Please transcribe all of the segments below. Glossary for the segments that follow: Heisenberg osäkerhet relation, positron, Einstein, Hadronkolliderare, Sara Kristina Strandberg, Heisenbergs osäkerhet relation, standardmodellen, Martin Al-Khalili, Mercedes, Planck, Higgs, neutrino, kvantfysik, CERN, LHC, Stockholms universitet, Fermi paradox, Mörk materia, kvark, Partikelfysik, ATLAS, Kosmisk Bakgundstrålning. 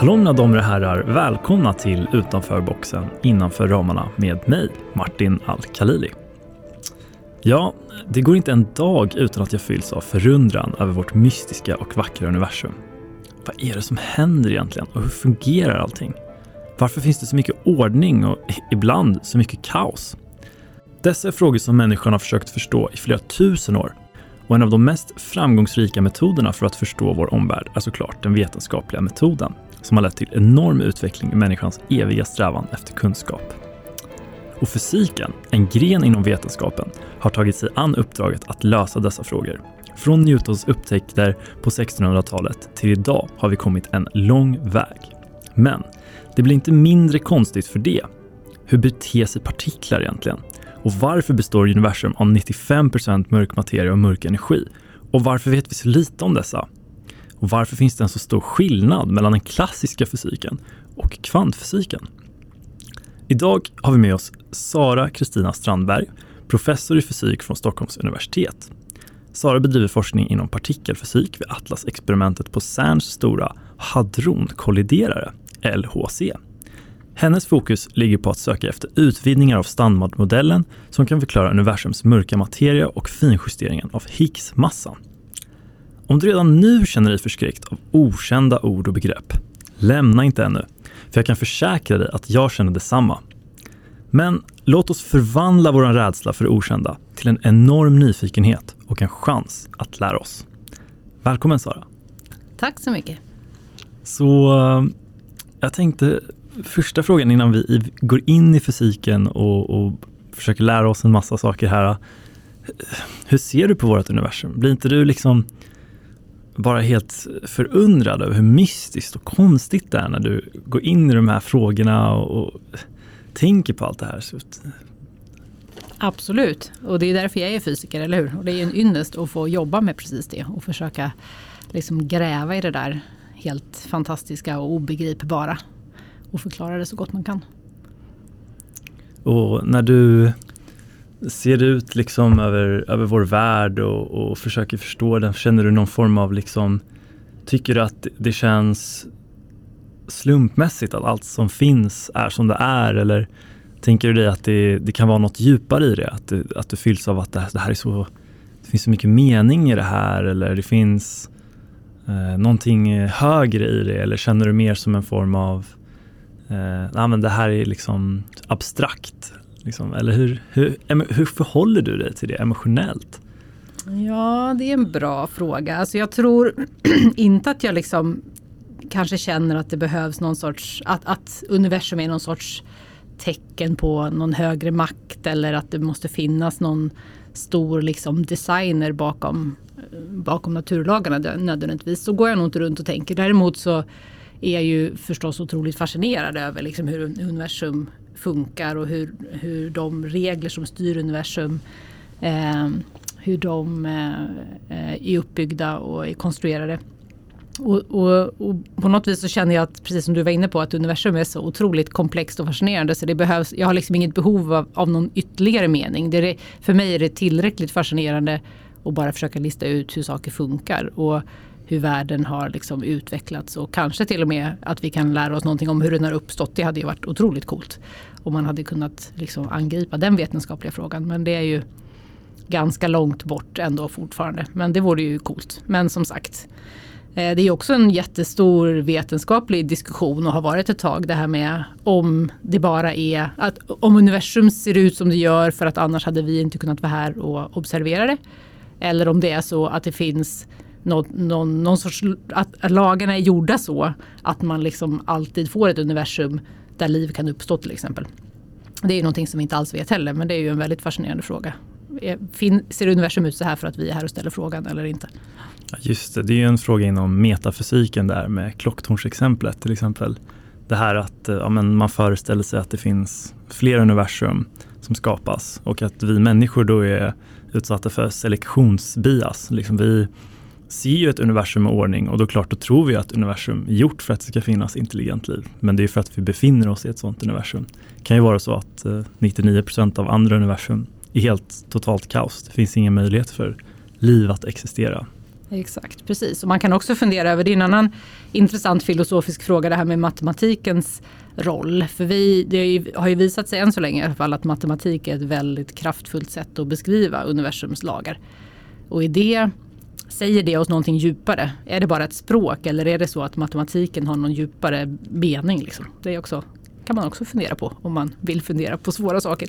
Hallå mina damer och herrar, välkomna till Utanför boxen, innanför ramarna med mig, Martin Al-Khalili. Ja, det går inte en dag utan att jag fylls av förundran över vårt mystiska och vackra universum. Vad är det som händer egentligen och hur fungerar allting? Varför finns det så mycket ordning och ibland så mycket kaos? Dessa är frågor som människan har försökt förstå i flera tusen år. Och en av de mest framgångsrika metoderna för att förstå vår omvärld är såklart den vetenskapliga metoden, som har lett till enorm utveckling i människans eviga strävan efter kunskap. Och fysiken, en gren inom vetenskapen, har tagit sig an uppdraget att lösa dessa frågor. Från Newtons upptäckter på 1600-talet till idag har vi kommit en lång väg. Men det blir inte mindre konstigt för det. Hur beter sig partiklar egentligen? Och varför består universum av 95% mörk materia och mörk energi? Och varför vet vi så lite om dessa? Och varför finns det en så stor skillnad mellan den klassiska fysiken och kvantfysiken? Idag har vi med oss Sara Kristina Strandberg, professor i fysik från Stockholms universitet. Sara bedriver forskning inom partikelfysik vid Atlas-experimentet på CERNs stora Hadronkolliderare, LHC. Hennes fokus ligger på att söka efter utvidgningar av standardmodellen som kan förklara universums mörka materia och finjusteringen av Higgs-massan. Om du redan nu känner dig förskräckt av okända ord och begrepp, lämna inte ännu, för jag kan försäkra dig att jag känner detsamma. Men låt oss förvandla vår rädsla för det okända till en enorm nyfikenhet och en chans att lära oss. Välkommen Sara. Tack så mycket. Så jag tänkte, första frågan innan vi går in i fysiken och försöker lära oss en massa saker här. Hur ser du på vårt universum? Blir inte du liksom bara helt förundrad över hur mystiskt och konstigt det är när du går in i de här frågorna och tänker på allt det här? Absolut, och det är därför jag är fysiker, eller hur? Och det är en ynnest att få jobba med precis det och försöka liksom gräva i det där helt fantastiska och obegripbara och förklara det så gott man kan. Och när du ser ut liksom över vår värld och försöker förstå den, känner du någon form av liksom, tycker du att det känns slumpmässigt att allt som finns är som det är, eller tänker du dig att det kan vara något djupare i det, att du fylls av att det här är så, det finns så mycket mening i det här, eller det finns någonting högre i det, eller känner du mer som en form av men det här är liksom abstrakt liksom, eller hur förhåller du dig till det emotionellt? Ja, det är en bra fråga. Alltså jag tror inte att jag liksom kanske känner att det behövs någon sorts, att universum är någon sorts tecken på någon högre makt, eller att det måste finnas någon stor liksom designer bakom naturlagarna nödvändigtvis. Så går jag nog inte runt och tänker. Däremot så är jag ju förstås otroligt fascinerad över liksom hur universum funkar och hur de regler som styr universum, hur de är uppbyggda och är konstruerade. Och på något vis så känner jag att, precis som du var inne på, att universum är så otroligt komplext och fascinerande, så det behövs, jag har liksom inget behov av någon ytterligare mening. För mig är det tillräckligt fascinerande att bara försöka lista ut hur saker funkar och hur världen har liksom utvecklats, och kanske till och med att vi kan lära oss någonting om hur den har uppstått. Det hade ju varit otroligt coolt om man hade kunnat liksom angripa den vetenskapliga frågan, men det är ju ganska långt bort ändå fortfarande, men det vore ju coolt. Men som sagt, det är också en jättestor vetenskaplig diskussion och har varit ett tag, det här med om det bara är att om universum ser ut som det gör för att annars hade vi inte kunnat vara här och observera det, eller om det är så att det finns någon sorts, att lagarna är gjorda så att man liksom alltid får ett universum där liv kan uppstå till exempel. Det är ju någonting som vi inte alls vet heller, men det är ju en väldigt fascinerande fråga. Ser universum ut så här för att vi är här och ställer frågan, eller inte? Just det, det är ju en fråga inom metafysiken där med klocktornsexemplet till exempel. Det här att man föreställer sig att det finns fler universum som skapas och att vi människor då är utsatta för selektionsbias. Liksom vi ser ju ett universum med ordning, och då klart då tror vi att universum är gjort för att det ska finnas intelligent liv. Men det är för att vi befinner oss i ett sånt universum. Det kan ju vara så att 99% av andra universum är helt totalt kaos. Det finns ingen möjlighet för liv att existera. Exakt, precis. Och man kan också fundera över, det är en annan intressant filosofisk fråga, det här med matematikens roll. För det har ju visat sig än så länge i alla fall att matematik är ett väldigt kraftfullt sätt att beskriva universums lagar. Och i det, säger det oss någonting djupare? Är det bara ett språk eller är det så att matematiken har någon djupare mening? Liksom? Det är också, kan man också fundera på om man vill fundera på svåra saker.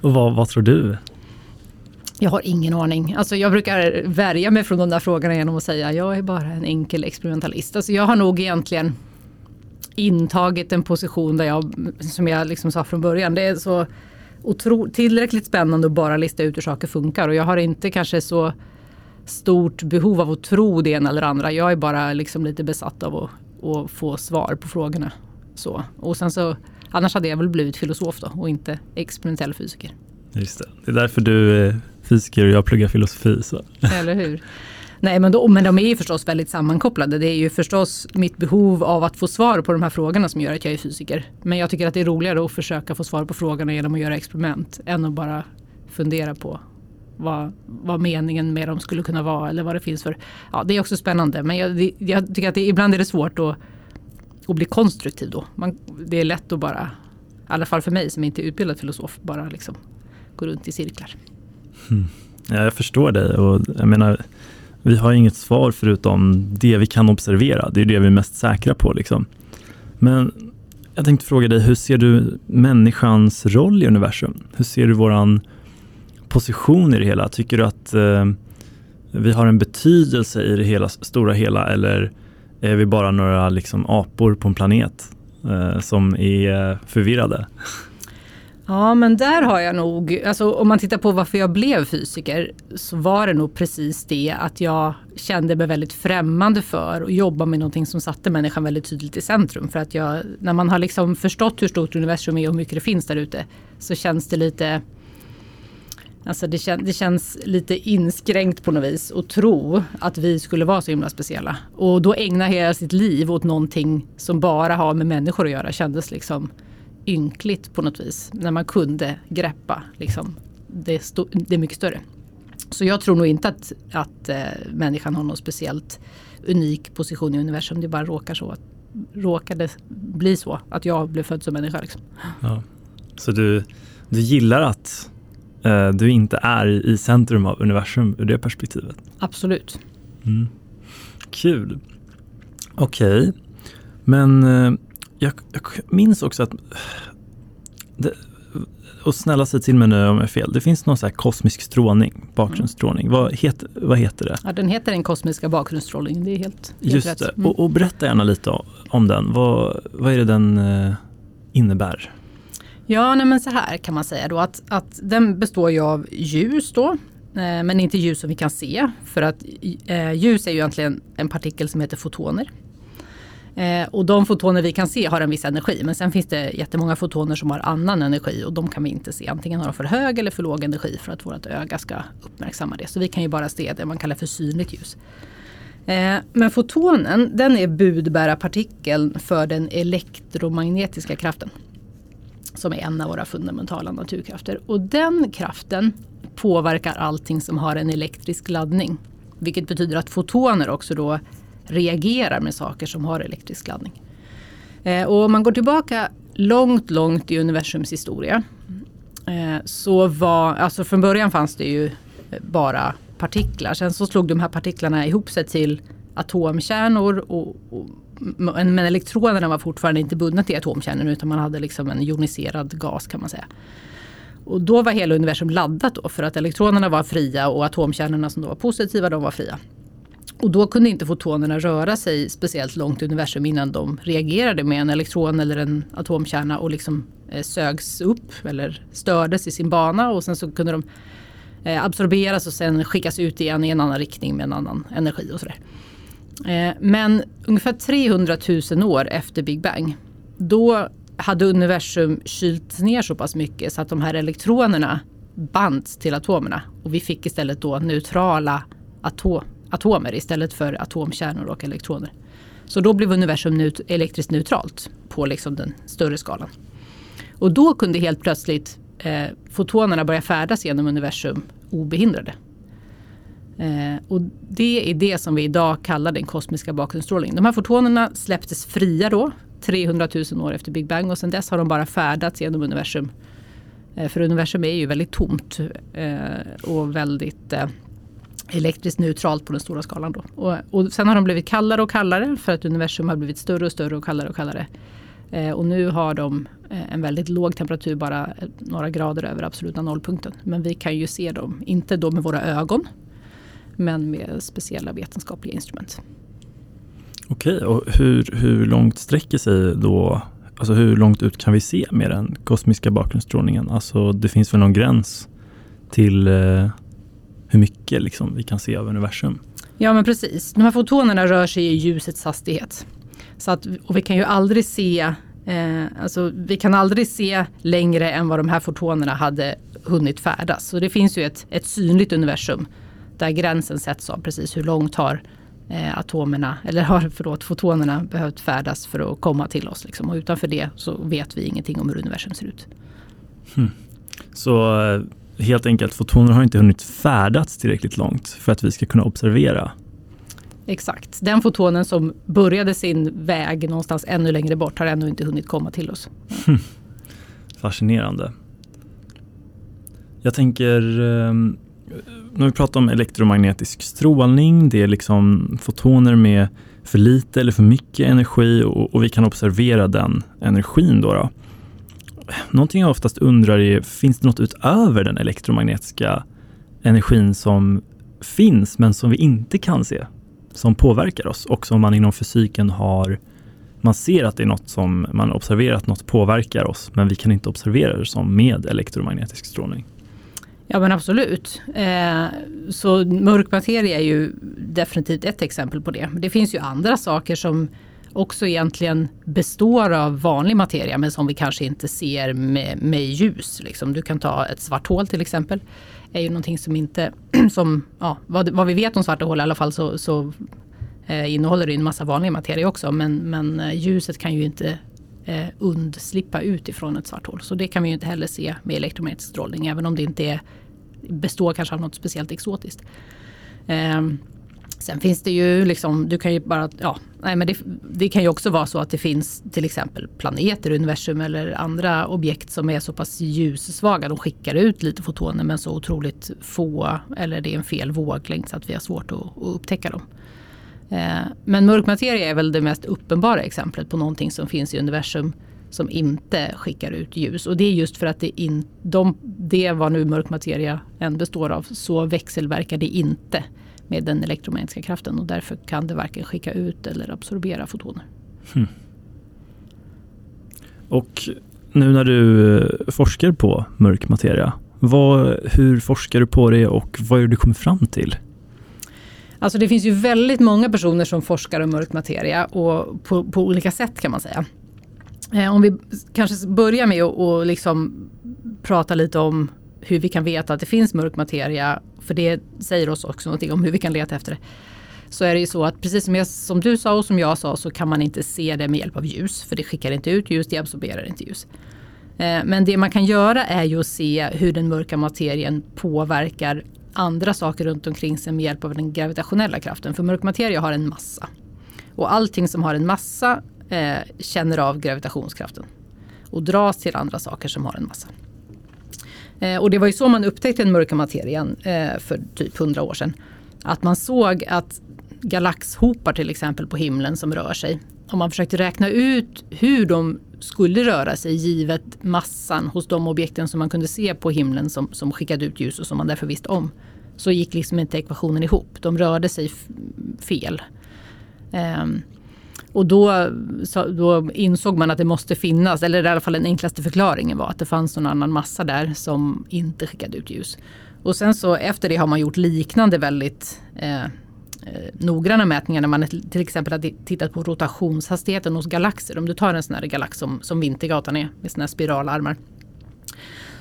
Och vad tror du? Jag har ingen aning. Alltså jag brukar värja mig från de där frågorna genom att säga jag är bara en enkel experimentalist. Alltså jag har nog egentligen intagit en position där som jag liksom sa från början, det är så tillräckligt spännande att bara lista ut hur saker funkar. Och jag har inte kanske så stort behov av att tro det ena eller andra. Jag är bara liksom lite besatt av att få svar på frågorna. Så. Och sen så, annars hade jag väl blivit filosof då och inte experimentell fysiker. Just det. Det är därför du är fysiker och jag pluggar filosofi. Så. Eller hur? Nej, men de är ju förstås väldigt sammankopplade. Det är ju förstås mitt behov av att få svar på de här frågorna som gör att jag är fysiker. Men jag tycker att det är roligare att försöka få svar på frågorna genom att göra experiment än att bara fundera på vad meningen med dem skulle kunna vara eller vad det finns för. Ja, det är också spännande, men jag tycker att ibland är det svårt att bli konstruktiv då. Det är lätt att bara, i alla fall för mig som inte är utbildad filosof, bara liksom gå runt i cirklar. Ja, jag förstår dig och jag menar, vi har inget svar förutom det vi kan observera. Det är det vi är mest säkra på liksom. Men jag tänkte fråga dig, hur ser du människans roll i universum? Hur ser du våran position i det hela? Tycker du att vi har en betydelse i det hela, stora hela, eller är vi bara några liksom apor på en planet som är förvirrade? Ja, men där har jag nog, alltså om man tittar på varför jag blev fysiker så var det nog precis det att jag kände mig väldigt främmande för att jobba med någonting som satte människan väldigt tydligt i centrum. För att när man har liksom förstått hur stort universum är och hur mycket det finns där ute så känns det lite... Alltså det känns lite inskränkt på något vis att tro att vi skulle vara så himla speciella. Och då ägna hela sitt liv åt någonting som bara har med människor att göra kändes liksom ynkligt på något vis. När man kunde greppa liksom, det är mycket större. Så jag tror nog inte att människan har någon speciellt unik position i universum. Det bara råkade bli så att jag blev född som människa. Liksom. Ja. Så du gillar att du inte är i centrum av universum ur det perspektivet. Absolut. Mm. Kul. Okej. Men jag minns också att och snälla sig till mig nu om jag är fel. Det finns någon så här kosmisk strålning, bakgrundsstrålning. Mm. Vad heter det? Ja, den heter den kosmiska bakgrundsstrålning. Det är helt just rätt. Det. Mm. Och berätta gärna lite om den. Vad är det den innebär? Ja, nej men så här kan man säga då att den består ju av ljus då, men inte ljus som vi kan se. För att ljus är ju egentligen en partikel som heter fotoner. Och de fotoner vi kan se har en viss energi, men sen finns det jättemånga fotoner som har annan energi och de kan vi inte se. Antingen har de för hög eller för låg energi för att vårt öga ska uppmärksamma det. Så vi kan ju bara se det man kallar för synligt ljus. Men fotonen, den är budbärarpartikeln för den elektromagnetiska kraften, som är en av våra fundamentala naturkrafter. Och den kraften påverkar allting som har en elektrisk laddning. Vilket betyder att fotoner också då reagerar med saker som har elektrisk laddning. Och om man går tillbaka långt, långt i universums historia så alltså från början fanns det ju bara partiklar. Sen så slog de här partiklarna ihop sig till atomkärnor men elektronerna var fortfarande inte bundna till atomkärnan utan man hade liksom en ioniserad gas kan man säga. Och då var hela universum laddat då för att elektronerna var fria och atomkärnorna som då var positiva, de var fria. Och då kunde inte fotonerna röra sig speciellt långt i universum innan de reagerade med en elektron eller en atomkärna och liksom sögs upp eller stördes i sin bana och sen så kunde de absorberas och sen skickas ut igen i en annan riktning med en annan energi och sådär. Men ungefär 300 000 år efter Big Bang, då hade universum kylt ner så pass mycket så att de här elektronerna bands till atomerna. Och vi fick istället då neutrala atomer istället för atomkärnor och elektroner. Så då blev universum elektriskt neutralt på liksom den större skalan. Och då kunde helt plötsligt fotonerna börja färdas genom universum obehindrade. Och det är det som vi idag kallar den kosmiska bakgrundsstrålningen. De här fotonerna släpptes fria då, 300 000 år efter Big Bang, och sedan dess har de bara färdats genom universum. För universum är ju väldigt tomt och väldigt elektriskt neutralt på den stora skalan då. Och sen har de blivit kallare och kallare för att universum har blivit större och större och kallare och kallare. Och nu har de en väldigt låg temperatur, bara några grader över absoluta nollpunkten. Men vi kan ju se dem, inte då med våra ögon, men med speciella vetenskapliga instrument. Okej, och hur långt sträcker sig då, alltså hur långt ut kan vi se med den kosmiska bakgrundsstrålningen? Alltså det finns väl någon gräns till hur mycket liksom vi kan se av universum? Ja men precis, de här fotonerna rör sig i ljusets hastighet. Så att, och vi kan ju aldrig se, vi kan aldrig se längre än vad de här fotonerna hade hunnit färdas. Så det finns ju ett synligt universum där gränsen sätts av precis hur långt har fotonerna behövt färdas för att komma till oss. Liksom. Och utanför det så vet vi ingenting om hur universum ser ut. Så helt enkelt, fotonerna har inte hunnit färdats tillräckligt långt för att vi ska kunna observera. Exakt. Den fotonen som började sin väg någonstans ännu längre bort har ännu inte hunnit komma till oss. Fascinerande. Jag tänker... När vi pratar om elektromagnetisk strålning, det är liksom fotoner med för lite eller för mycket energi och vi kan observera den energin då. Någonting jag oftast undrar är, finns det något utöver den elektromagnetiska energin som finns men som vi inte kan se, som påverkar oss och som man inom fysiken man ser att det är något som man observerar att något påverkar oss men vi kan inte observera det som med elektromagnetisk strålning? Ja men absolut. Så mörk materia är ju definitivt ett exempel på det. Det finns ju andra saker som också egentligen består av vanlig materia men som vi kanske inte ser med ljus. Liksom. Du kan ta ett svart hål till exempel. Det är ju någonting som inte, vad vi vet om svarta hål i alla fall så innehåller det en massa vanlig materia också. Men ljuset kan ju inte undslippa utifrån ett svart hål. Så det kan vi ju inte heller se med elektromagnetisk strålning, även om det inte består kanske av något speciellt exotiskt. Sen finns det ju liksom, det kan ju också vara så att det finns till exempel planeter, universum eller andra objekt som är så pass ljussvaga. De skickar ut lite fotoner men så otroligt få, eller det är en fel våglängd så att vi har svårt att upptäcka dem. Men mörk materia är väl det mest uppenbara exemplet på någonting som finns i universum som inte skickar ut ljus. Och det är just för att det vad nu mörk materia än består av, så växelverkar det inte med den elektromagnetiska kraften. Och därför kan det varken skicka ut eller absorbera fotoner. Och nu när du forskar på mörk materia, hur forskar du på det och vad är det du kommer fram till? Alltså det finns ju väldigt många personer som forskar om mörk materia och på olika sätt kan man säga. Om vi kanske börjar med att liksom prata lite om hur vi kan veta att det finns mörk materia, för det säger oss också någonting om hur vi kan leta efter det. Så är det ju så att precis som du sa och som jag sa, så kan man inte se det med hjälp av ljus, för det skickar inte ut ljus, det absorberar inte ljus. Men det man kan göra är ju att se hur den mörka materien påverkar andra saker runt omkring sig med hjälp av den gravitationella kraften. För mörk materia har en massa. Och allting som har en massa känner av gravitationskraften. Och dras till andra saker som har en massa. Och det var ju så man upptäckte den mörka materien för typ 100 år sedan. Att man såg att galaxhopar till exempel på himlen som rör sig. Om man försökte räkna ut hur de skulle röra sig givet massan hos de objekten som man kunde se på himlen som skickade ut ljus och som man därför visste om, så gick liksom inte ekvationen ihop. De rörde sig fel. Och då insåg man att det måste finnas, eller i alla fall den enklaste förklaringen var att det fanns någon annan massa där som inte skickade ut ljus. Och sen så efter det har man gjort liknande väldigt... noggranna mätningar när man till exempel har tittat på rotationshastigheten hos galaxer. Om du tar en sån här galax som Vintergatan är med såna här spiralarmar,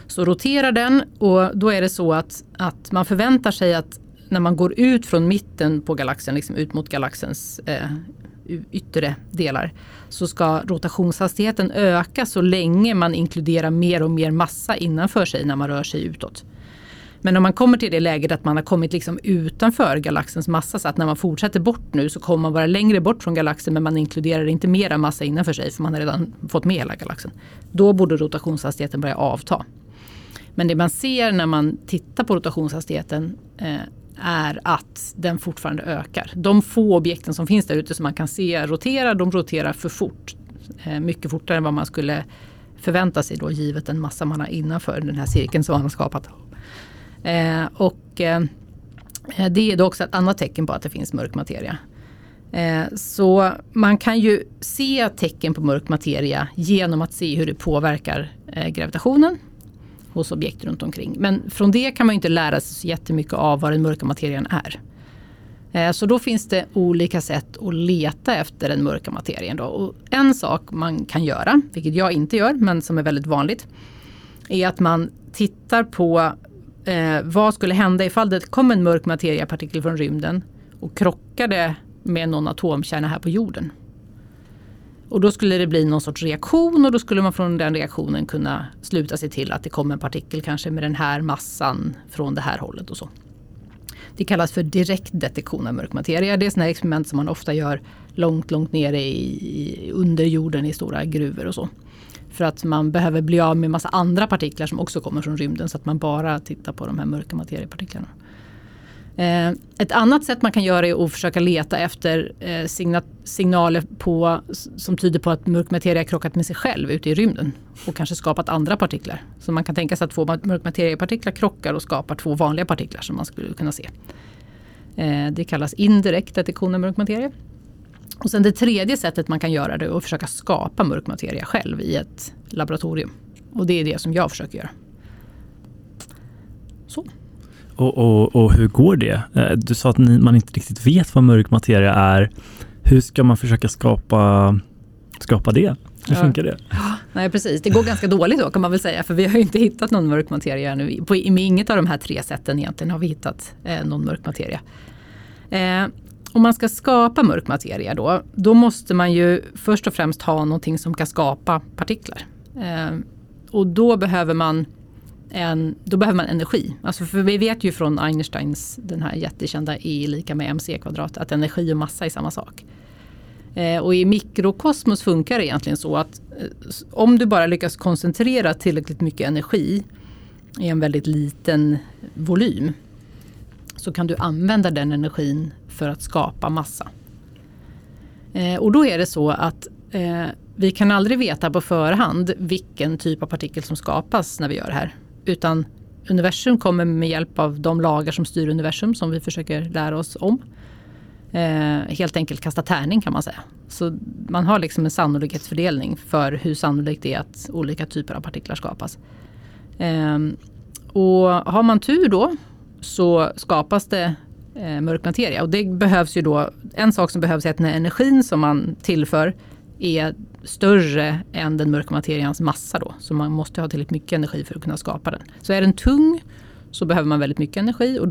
så roterar den, och då är det så att man förväntar sig att när man går ut från mitten på galaxen, liksom ut mot galaxens yttre delar, så ska rotationshastigheten öka så länge man inkluderar mer och mer massa innanför sig när man rör sig utåt. Men om man kommer till det läget att man har kommit liksom utanför galaxens massa, så att när man fortsätter bort nu så kommer man vara längre bort från galaxen, men man inkluderar inte mera massa innanför sig för man har redan fått med hela galaxen. Då borde rotationshastigheten börja avta. Men det man ser när man tittar på rotationshastigheten är att den fortfarande ökar. De få objekten som finns där ute som man kan se roterar, de roterar för fort. Mycket fortare än vad man skulle förvänta sig då, givet den massa man har innanför den här cirkeln som man har skapat. Det är då också ett annat tecken på att det finns mörk materia. Så man kan ju se tecken på mörk materia genom att se hur det påverkar gravitationen hos objekt runt omkring. Men från det kan man ju inte lära sig så jättemycket av vad den mörka materien är. Så då finns det olika sätt att leta efter den mörka materien då. Och en sak man kan göra, vilket jag inte gör men som är väldigt vanligt, är att man tittar på vad skulle hända ifall det kom en mörk materiapartikel från rymden och krockade med någon atomkärna här på jorden. Och då skulle det bli någon sorts reaktion, och då skulle man från den reaktionen kunna sluta sig till att det kom en partikel kanske med den här massan från det här hållet och så. Det kallas för direktdetektion av mörk materia. Det är sådana här experiment som man ofta gör långt nere i under jorden i stora gruvor och så. För att man behöver bli av med massa andra partiklar som också kommer från rymden, så att man bara tittar på de här mörka materiepartiklarna. Ett annat sätt man kan göra är att försöka leta efter signaler som tyder på att mörk materia krockat med sig själv ute i rymden och kanske skapat andra partiklar. Så man kan tänka sig att två mörk materiapartiklar krockar och skapar två vanliga partiklar som man skulle kunna se. Det kallas indirekt detektion av mörk materia. Och sen det tredje sättet man kan göra det är att försöka skapa mörk materia själv i ett laboratorium. Och det är det som jag försöker göra. Så. Och hur går det? Du sa att man inte riktigt vet vad mörk materia är. Hur ska man försöka skapa det? Hur funkar det? Nej, precis. Det går ganska dåligt då, kan man väl säga. För vi har ju inte hittat någon mörk materia nu. Med inget av de här tre sätten egentligen har vi hittat någon mörk materia. Om man ska skapa mörk materia då måste man ju först och främst ha någonting som kan skapa partiklar. Och då behöver man energi. Alltså, för vi vet ju från Einsteins, den här jättekända E=mc², att energi och massa är samma sak. Och i mikrokosmos funkar det egentligen så att om du bara lyckas koncentrera tillräckligt mycket energi i en väldigt liten volym, så kan du använda den energin för att skapa massa. Och då är det så att vi kan aldrig veta på förhand vilken typ av partikel som skapas när vi gör det här. Utan universum kommer med hjälp av de lagar som styr universum som vi försöker lära oss om. Helt enkelt kasta tärning, kan man säga. Så man har liksom en sannolikhetsfördelning för hur sannolikt det är att olika typer av partiklar skapas. Och har man tur då så skapas det mörk materia. Och det behövs ju då, en sak som behövs är att den energin som man tillför är större än den mörka materians massa då. Så man måste ha tillräckligt mycket energi för att kunna skapa den. Så är den tung så behöver man väldigt mycket energi, och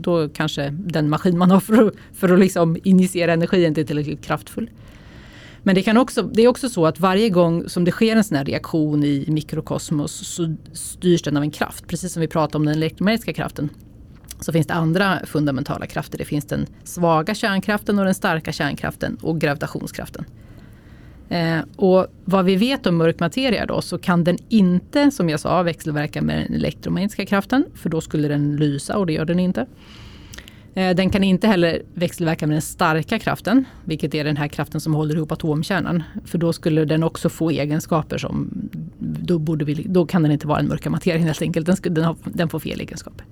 då kanske den maskin man har för att liksom injicera energi inte är tillräckligt kraftfull. Men det är också så att varje gång som det sker en sån här reaktion i mikrokosmos så styrs den av en kraft. Precis som vi pratade om den elektromagnetiska kraften, så finns det andra fundamentala krafter. Det finns den svaga kärnkraften och den starka kärnkraften och gravitationskraften. Och vad vi vet om mörk materia då, så kan den inte, som jag sa, växelverka med den elektromagnetiska kraften, för då skulle den lysa, och det gör den inte. Den kan inte heller växelverka med den starka kraften, vilket är den här kraften som håller ihop atomkärnan, för då skulle den också få egenskaper som då kan den inte vara den mörka materien helt enkelt, den får fel egenskaper.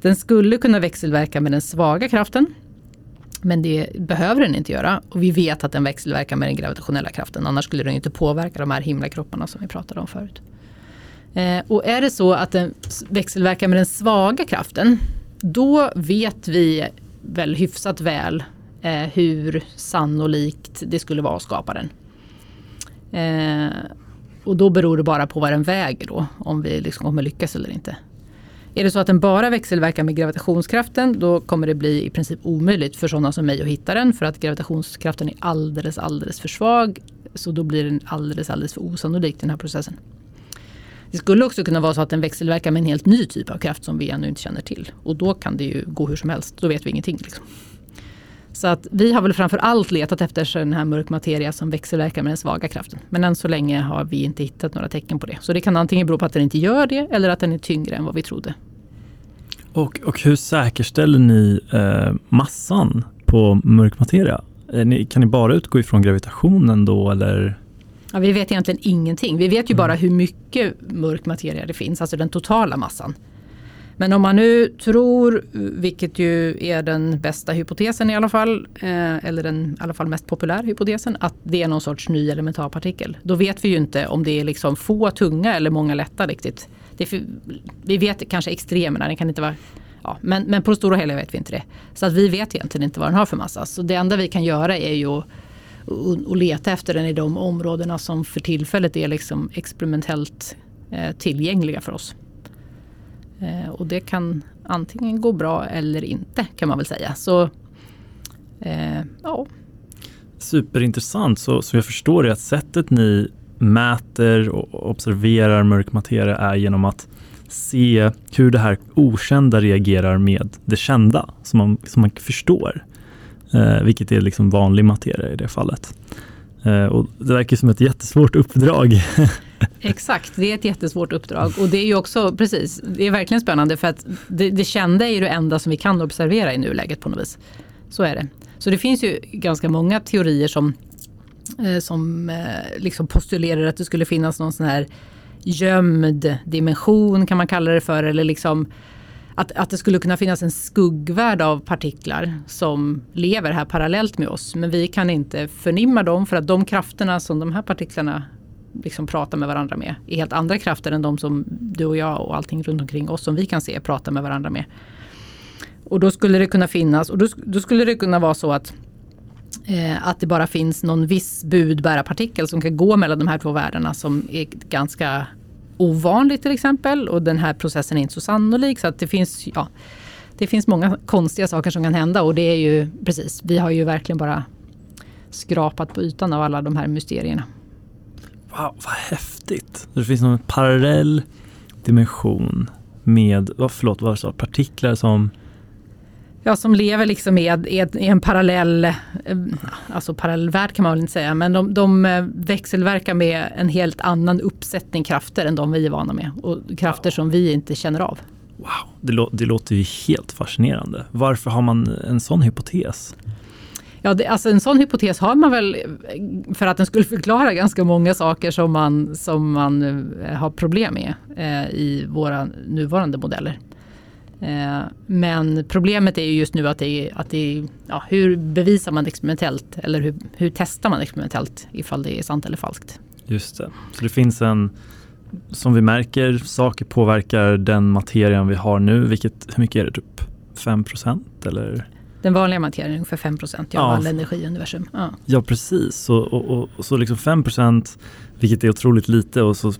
Den skulle kunna växelverka med den svaga kraften, men det behöver den inte göra. Och vi vet att den växelverkar med den gravitationella kraften. Annars skulle den inte påverka de här himlakropparna som vi pratade om förut. Och är det så att den växelverkar med den svaga kraften, då vet vi väl hyfsat väl hur sannolikt det skulle vara att skapa den. Och då beror det bara på vad den väger då, om vi liksom kommer lyckas eller inte. Är det så att den bara växelverkar med gravitationskraften, då kommer det bli i princip omöjligt för sådana som mig att hitta den, för att gravitationskraften är alldeles för svag, så då blir den alldeles för osannolik, den här processen. Det skulle också kunna vara så att den växelverkar med en helt ny typ av kraft som vi ännu inte känner till. Och då kan det ju gå hur som helst. Då vet vi ingenting liksom. Så att vi har väl framför allt letat efter den här mörk materia som växelverkar med den svaga kraften. Men än så länge har vi inte hittat några tecken på det. Så det kan antingen bero på att den inte gör det eller att den är tyngre än vad vi trodde. Och hur säkerställer ni massan på mörk materia? Kan ni bara utgå ifrån gravitationen då eller... Ja, vi vet egentligen ingenting. Vi vet ju bara hur mycket mörk materia det finns, alltså den totala massan. Men om man nu tror, vilket ju är den bästa hypotesen i alla fall, eller den i alla fall mest populär hypotesen, att det är någon sorts ny elementarpartikel. Då vet vi ju inte om det är liksom få tunga eller många lätta riktigt. Vi vet kanske extremerna, det kan inte vara... Ja, men på det stora hela vet vi inte det. Så att vi vet egentligen inte vad den har för massa. Så det enda vi kan göra är ju att leta efter den i de områdena som för tillfället är liksom experimentellt tillgängliga för oss. Och det kan antingen gå bra eller inte, kan man väl säga. Så, ja. Superintressant. Så jag förstår det att sättet ni mäter och observerar mörk materia är genom att se hur det här okända reagerar med det kända som man förstår. Vilket är liksom vanlig materia i det fallet. Och det verkar som ett jättesvårt uppdrag. Exakt, det är ett jättesvårt uppdrag. Och det är ju också, precis, det är verkligen spännande för att det kända är ju det enda som vi kan observera i nuläget på något vis. Så är det. Så det finns ju ganska många teorier som liksom postulerar att det skulle finnas någon sån här gömd dimension kan man kalla det för, eller liksom att det skulle kunna finnas en skuggvärld av partiklar som lever här parallellt med oss, men vi kan inte förnimma dem för att de krafterna som de här partiklarna liksom pratar med varandra med är helt andra krafter än de som du och jag och allting runt omkring oss som vi kan se pratar med varandra med. Och då skulle det kunna finnas, och då skulle det kunna vara så att det bara finns någon viss budbärarpartikel som kan gå mellan de här två världarna som är ganska ovanligt till exempel, och den här processen är inte så sannolik, så att det finns många konstiga saker som kan hända, och det är ju precis, vi har ju verkligen bara skrapat på ytan av alla de här mysterierna. Wow, vad häftigt. Det finns någon parallell dimension med, partiklar som... Ja, som lever liksom i en parallell, alltså parallellvärld kan man väl inte säga, men de växelverkar med en helt annan uppsättning krafter än de vi är vana med, och krafter som vi inte känner av. Wow, det låter ju helt fascinerande. Varför har man en sån hypotes? Ja, alltså en sån hypotes har man väl för att den skulle förklara ganska många saker som man har problem med i våra nuvarande modeller. Men problemet är ju just nu att det är hur bevisar man experimentellt, eller hur testar man experimentellt ifall det är sant eller falskt. Just det. Så det finns som vi märker, saker påverkar den materian vi har nu, vilket, hur mycket är det, typ 5% eller? Den vanliga materien är ungefär 5% av all energi i universum. Ja, ja precis. Och så liksom 5%, vilket är otroligt lite, och så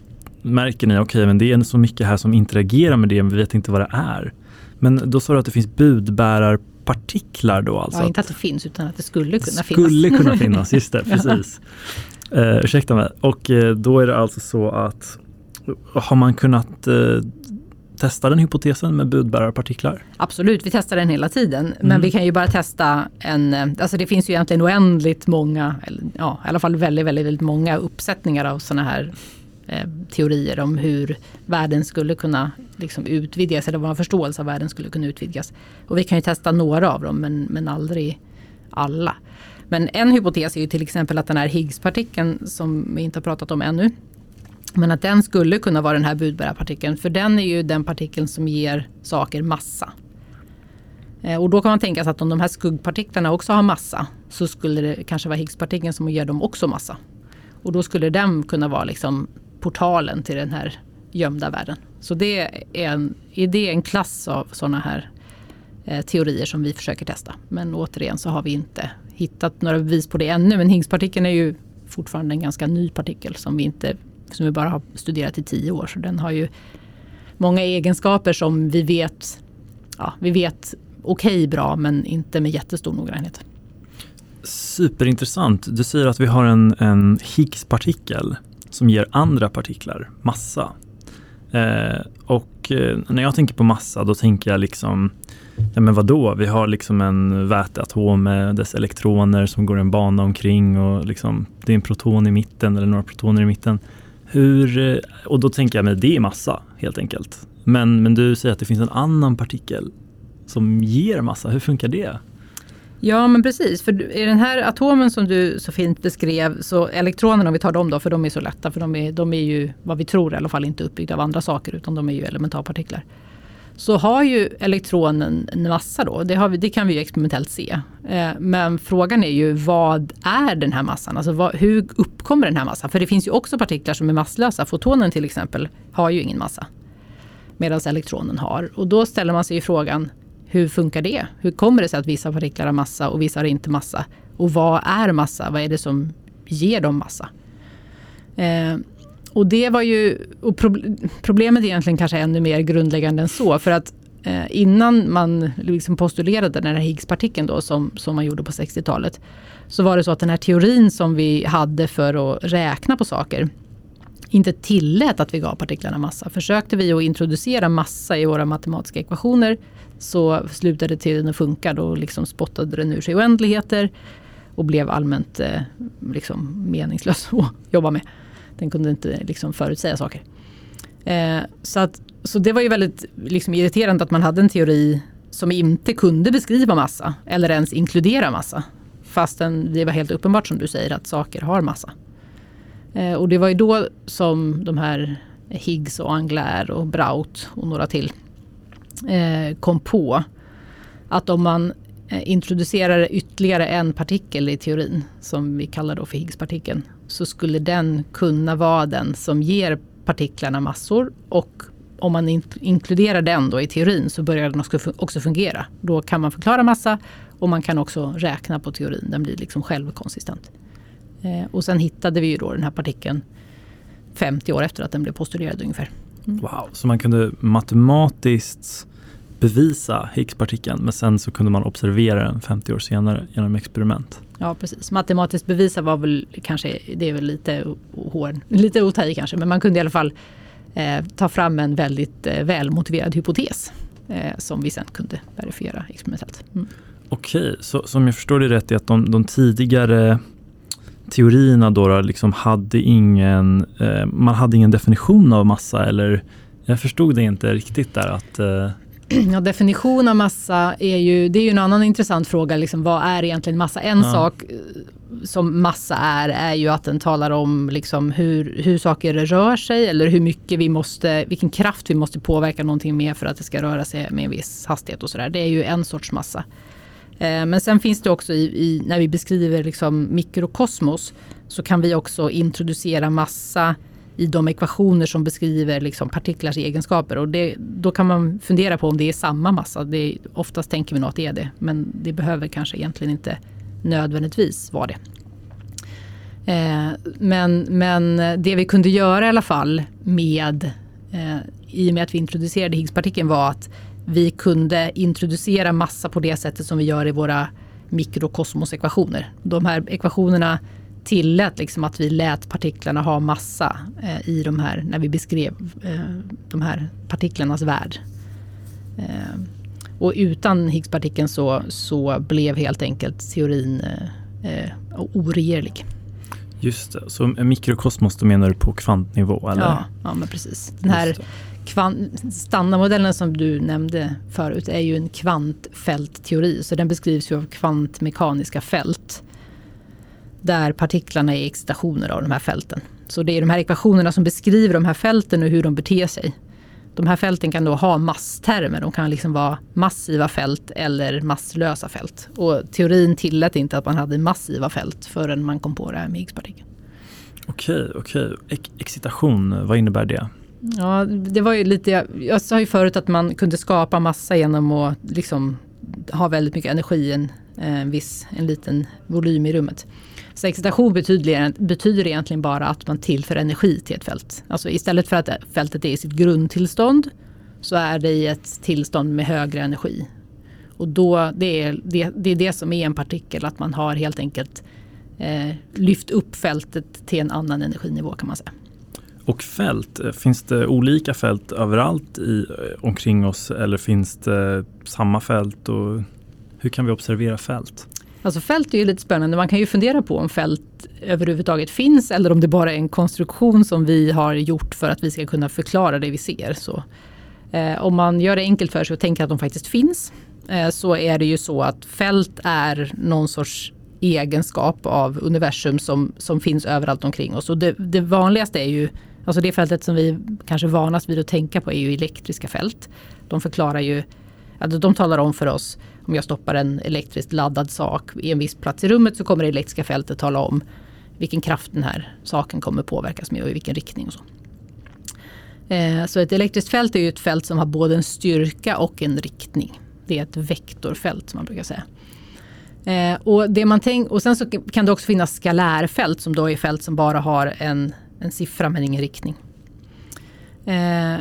märker ni, okej, men det är så mycket här som interagerar med det, men vi vet inte vad det är. Men då sa du att det finns budbärarpartiklar då alltså? Ja, inte att det finns, utan att det skulle kunna finnas, just det, precis. Ja. Ursäkta mig. Och då är det alltså så att har man kunnat testa den hypotesen med budbärarpartiklar? Absolut, vi testar den hela tiden. Men vi kan ju bara testa alltså det finns ju egentligen oändligt många, i alla fall väldigt, väldigt, väldigt många uppsättningar av sådana här teorier om hur världen skulle kunna liksom utvidgas, eller vår förståelse av världen skulle kunna utvidgas. Och vi kan ju testa några av dem, men aldrig alla. Men en hypotes är ju till exempel att den här Higgs-partikeln, som vi inte har pratat om ännu, men att den skulle kunna vara den här budbärarpartikeln, för den är ju den partikeln som ger saker massa. Och då kan man tänka sig att om de här skuggpartiklarna också har massa, så skulle det kanske vara Higgs-partikeln som ger dem också massa. Och då skulle den kunna vara liksom portalen till den här gömda världen. Så det är en klass av sådana här teorier som vi försöker testa. Men återigen så har vi inte hittat några bevis på det ännu. Men Higgspartikeln är ju fortfarande en ganska ny partikel som vi bara har studerat i 10 år. Så den har ju många egenskaper som vi vet okej bra, men inte med jättestor noggrannhet. Superintressant. Du säger att vi har en Higgspartikel som ger andra partiklar massa. Och när jag tänker på massa, då tänker jag liksom, ja men vadå, vi har liksom en väteatom med dess elektroner som går en bana omkring och liksom, det är en proton i mitten eller några protoner i mitten. Hur, och då tänker jag, men det är massa helt enkelt. Men du säger att det finns en annan partikel som ger massa, hur funkar det? Ja men precis, för i den här atomen som du så fint beskrev, så elektronerna, om vi tar dem då, för de är så lätta, för de är ju vad vi tror i alla fall inte uppbyggda av andra saker, utan de är ju elementarpartiklar. Så har ju elektronen en massa då, det kan vi ju experimentellt se. Men frågan är ju, vad är den här massan? Alltså hur uppkommer den här massan? För det finns ju också partiklar som är masslösa, fotonen till exempel har ju ingen massa, medan elektronen har. Och då ställer man sig ju frågan, hur funkar det? Hur kommer det sig att vissa partiklar har massa och vissa har inte massa? Och vad är massa? Vad är det som ger dem massa? Och det var ju, och problemet egentligen kanske ännu mer grundläggande än så. För att innan man liksom postulerade den här Higgs-partikeln då, som man gjorde på 60-talet, så var det så att den här teorin som vi hade för att räkna på saker inte tillät att vi gav partiklarna massa. Försökte vi att introducera massa i våra matematiska ekvationer, så slutade teorin att funka. Då liksom spottade den ur sig oändligheter och blev allmänt liksom meningslös att jobba med. Den kunde inte liksom förutsäga saker. Så det var ju väldigt liksom irriterande att man hade en teori som inte kunde beskriva massa eller ens inkludera massa. Fastän det var helt uppenbart, som du säger, att saker har massa. Och det var ju då som de här Higgs och Angler och Braut och några till kom på att om man introducerar ytterligare en partikel i teorin, som vi kallar då för Higgs-partikeln, så skulle den kunna vara den som ger partiklarna massor, och om man inkluderar den då i teorin så börjar den också fungera. Då kan man förklara massa och man kan också räkna på teorin, den blir liksom självkonsistent. Och sen hittade vi ju då den här partikeln 50 år efter att den blev postulerad ungefär. Mm. Wow, så man kunde matematiskt bevisa Higgs-partikeln, men sen så kunde man observera den 50 år senare genom experiment. Ja, precis. Matematiskt bevisa var väl kanske, det är väl lite otäj kanske, men man kunde i alla fall ta fram en väldigt välmotiverad hypotes som vi sen kunde verifiera experimentellt. Mm. Okej, så som jag förstår det rätt är att de tidigare teorierna då liksom man hade ingen definition av massa, eller jag förstod det inte riktigt där att... Ja, definition av massa är ju en annan intressant fråga, liksom, vad är egentligen massa? En sak som massa är ju att den talar om liksom hur saker rör sig, eller hur mycket vilken kraft vi måste påverka någonting med för att det ska röra sig med en viss hastighet och sådär. Det är ju en sorts massa. Men sen finns det också när vi beskriver liksom mikrokosmos, så kan vi också introducera massa i de ekvationer som beskriver liksom partiklars egenskaper, och då kan man fundera på om det är samma massa. Oftast tänker vi nog att det är det, men det behöver kanske egentligen inte nödvändigtvis vara det. Men det vi kunde göra i alla fall i och med att vi introducerade Higgs-partikeln var att vi kunde introducera massa på det sättet som vi gör i våra mikrokosmosekvationer. De här ekvationerna tillät liksom att vi lät partiklarna ha massa i de här, när vi beskrev de här partiklarnas värld. Och utan Higgspartikeln så blev helt enkelt teorin oregerlig. Just det, så mikrokosmos, då menar du på kvantnivå, eller? Ja, men precis. Den här standardmodellen som du nämnde förut är ju en kvantfältteori, så den beskrivs ju av kvantmekaniska fält, där partiklarna är excitationer av de här fälten. Så det är de här ekvationerna som beskriver de här fälten och hur de beter sig. De här fälten kan då ha masstermer. De kan liksom vara massiva fält eller masslösa fält. Och teorin tillät inte att man hade massiva fält förrän man kom på det här med Higgs-partikeln. Okej. Excitation, vad innebär det? Ja, det var ju lite... Jag sa ju förut att man kunde skapa massa genom att liksom ha väldigt mycket energi i en liten volym i rummet. Så excitation betyder egentligen bara att man tillför energi till ett fält. Alltså istället för att fältet är i sitt grundtillstånd, så är det i ett tillstånd med högre energi. Och då det är det som är en partikel, att man har helt enkelt lyft upp fältet till en annan energinivå, kan man säga. Och fält, finns det olika fält överallt omkring oss eller finns det samma fält och hur kan vi observera fält? Alltså fält är ju lite spännande. Man kan ju fundera på om fält överhuvudtaget finns eller om det bara är en konstruktion som vi har gjort för att vi ska kunna förklara det vi ser. Så, om man gör det enkelt för sig och tänker att de faktiskt finns så är det ju så att fält är någon sorts egenskap av universum som finns överallt omkring oss. Och det vanligaste är ju, alltså det fältet som vi kanske vanas vid att tänka på är ju elektriska fält. De förklarar ju, alltså de talar om för oss, om jag stoppar en elektriskt laddad sak i en viss plats i rummet så kommer det elektriska fältet tala om vilken kraft den här saken kommer påverkas med och i vilken riktning och så. Så ett elektriskt fält är ju ett fält som har både en styrka och en riktning. Det är ett vektorfält som man brukar säga. Och sen så kan det också finnas skalärfält som då är fält som bara har en siffra men ingen riktning.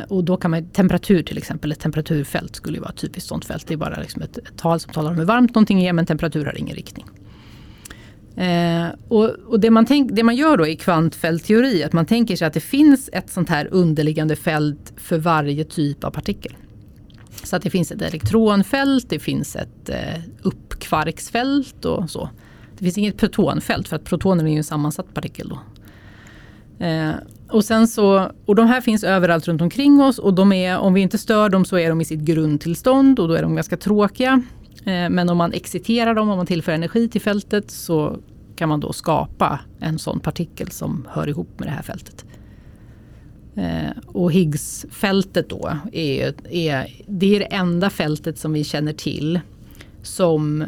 Och då kan man, temperatur till exempel, ett temperaturfält skulle ju vara ett typiskt sånt fält. Det är bara liksom ett tal som talar om hur varmt någonting är men temperatur har ingen riktning. Det man gör då i kvantfältteori att man tänker sig att det finns ett sånt här underliggande fält för varje typ av partikel. Så att det finns ett elektronfält, det finns ett uppkvarksfält och så. Det finns inget protonfält för att protoner är ju en sammansatt partikel då. Och de här finns överallt runt omkring oss och de är, om vi inte stör dem så är de i sitt grundtillstånd och då är de ganska tråkiga. Men om man exciterar dem, om man tillför energi till fältet så kan man då skapa en sån partikel som hör ihop med det här fältet. Och Higgs-fältet då är det enda fältet som vi känner till som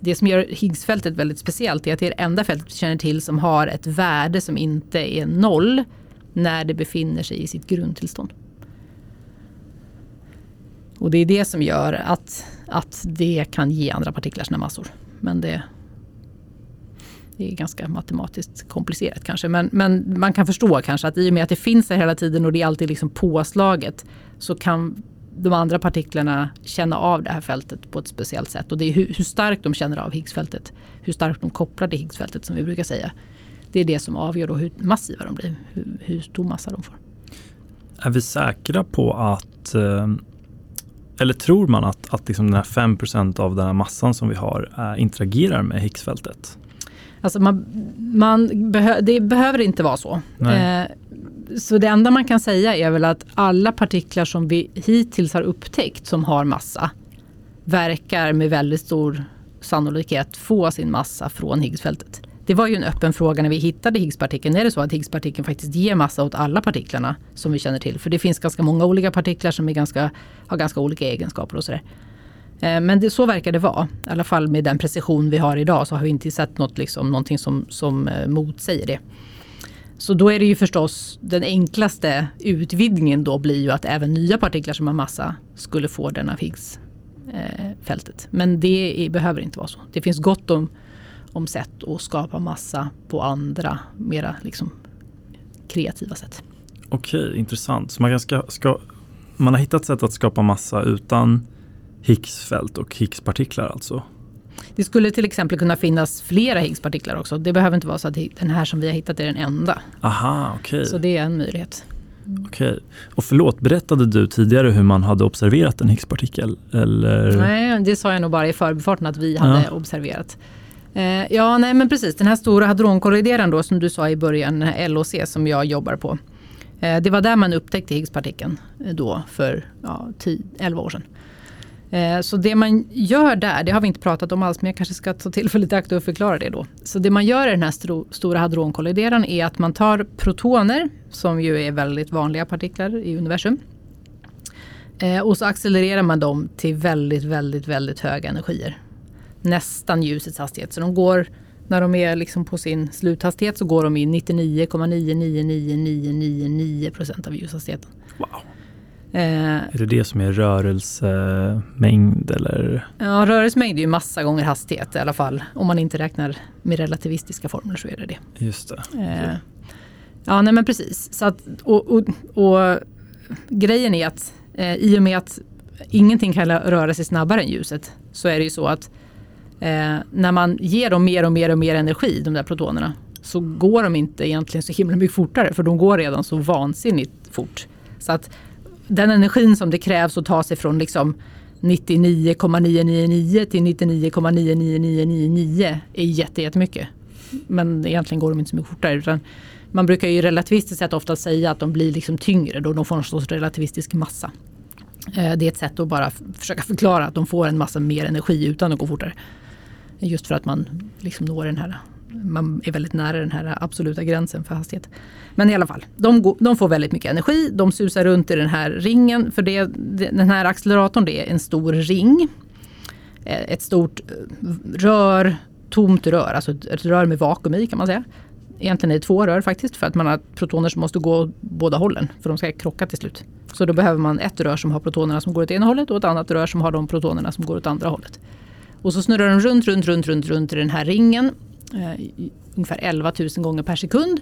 det som gör Higgs-fältet väldigt speciellt är att det är det enda fältet vi känner till som har ett värde som inte är noll när det befinner sig i sitt grundtillstånd. Och det är det som gör att det kan ge andra partiklar sina massor. Men det är ganska matematiskt komplicerat kanske. Men man kan förstå kanske att i och med att det finns där hela tiden och det är alltid liksom påslaget så kan de andra partiklarna känna av det här fältet på ett speciellt sätt. Och det är hur starkt de känner av Higgsfältet, hur starkt de kopplar det Higgsfältet som vi brukar säga. Det är det som avgör då hur massiva de blir, hur stor massa de får. Är vi säkra på att... Eller tror man att liksom den här 5% av den här massan som vi har interagerar med Higgsfältet? Alltså det behöver inte vara så. Så det enda man kan säga är väl att alla partiklar som vi hittills har upptäckt som har massa verkar med väldigt stor sannolikhet få sin massa från Higgsfältet. Det var ju en öppen fråga när vi hittade Higgspartikeln. Är det så att Higgspartikeln faktiskt ger massa åt alla partiklarna som vi känner till? För det finns ganska många olika partiklar som har ganska olika egenskaper och sådär. Men så verkar det vara. I alla fall med den precision vi har idag så har vi inte sett någonting som motsäger det. Så då är det ju förstås den enklaste utvidgningen då blir ju att även nya partiklar som har massa skulle få den av Higgsfältet. Men det behöver inte vara så. Det finns gott om sätt att skapa massa på andra, mera kreativa sätt. Okej, intressant. Så man har hittat sätt att skapa massa utan Higgsfält och Higgspartiklar alltså? Det skulle till exempel kunna finnas flera Higgspartiklar också. Det behöver inte vara så att den här som vi har hittat är den enda. Aha, okej. Så det är en möjlighet. Okej. Och förlåt, berättade du tidigare hur man hade observerat en Higgspartikel? Eller? Nej, det sa jag nog bara i förbifarten att vi hade observerat. Men precis. Den här stora hadronkollideraren då som du sa i början, den här LHC som jag jobbar på. Det var där man upptäckte Higgspartikeln då för 10-11 år sedan. Så det man gör där, det har vi inte pratat om alls men jag kanske ska ta tillfället i akt och förklara det då. Så det man gör i den här stora hadronkollideraren är att man tar protoner som ju är väldigt vanliga partiklar i universum. Och så accelererar man dem till väldigt, väldigt, väldigt höga energier. Nästan ljusets hastighet. Så de går, när de är på sin sluthastighet så går de i 99,99999% av ljushastigheten. Wow. Är det som är rörelsemängd eller? Ja, rörelsemängd är ju massa gånger hastighet i alla fall. Om man inte räknar med relativistiska formler så är det det. Just det. Men precis. Så att, och grejen är att i och med att ingenting kan röra sig snabbare än ljuset så är det ju så att när man ger dem mer och mer energi, de där protonerna, så går de inte egentligen så himla mycket fortare, för de går redan så vansinnigt fort. Så att den energin som det krävs att ta sig från liksom 99,999 till 99,99999 är jättemycket. Men egentligen går de inte så mycket fortare, utan man brukar ju relativistiskt sett ofta säga att de blir liksom tyngre då de får en sorts relativistisk massa. Det är ett sätt att bara försöka förklara att de får en massa mer energi utan att gå fortare. Just för att man liksom når den här, man är väldigt nära den här absoluta gränsen för hastighet. Men i alla fall, de får väldigt mycket energi. De susar runt i den här ringen. För den här acceleratorn, det är en stor ring. Ett stort rör, tomt rör. Alltså ett rör med vakuum i, kan man säga. Egentligen är det två rör faktiskt, för att man har protoner som måste gå åt båda hållen. För de ska krocka till slut. Så då behöver man ett rör som har protonerna som går åt ena hållet och ett annat rör som har de protonerna som går åt andra hållet. Och så snurrar de runt i den här ringen. Ungefär 11 000 gånger per sekund.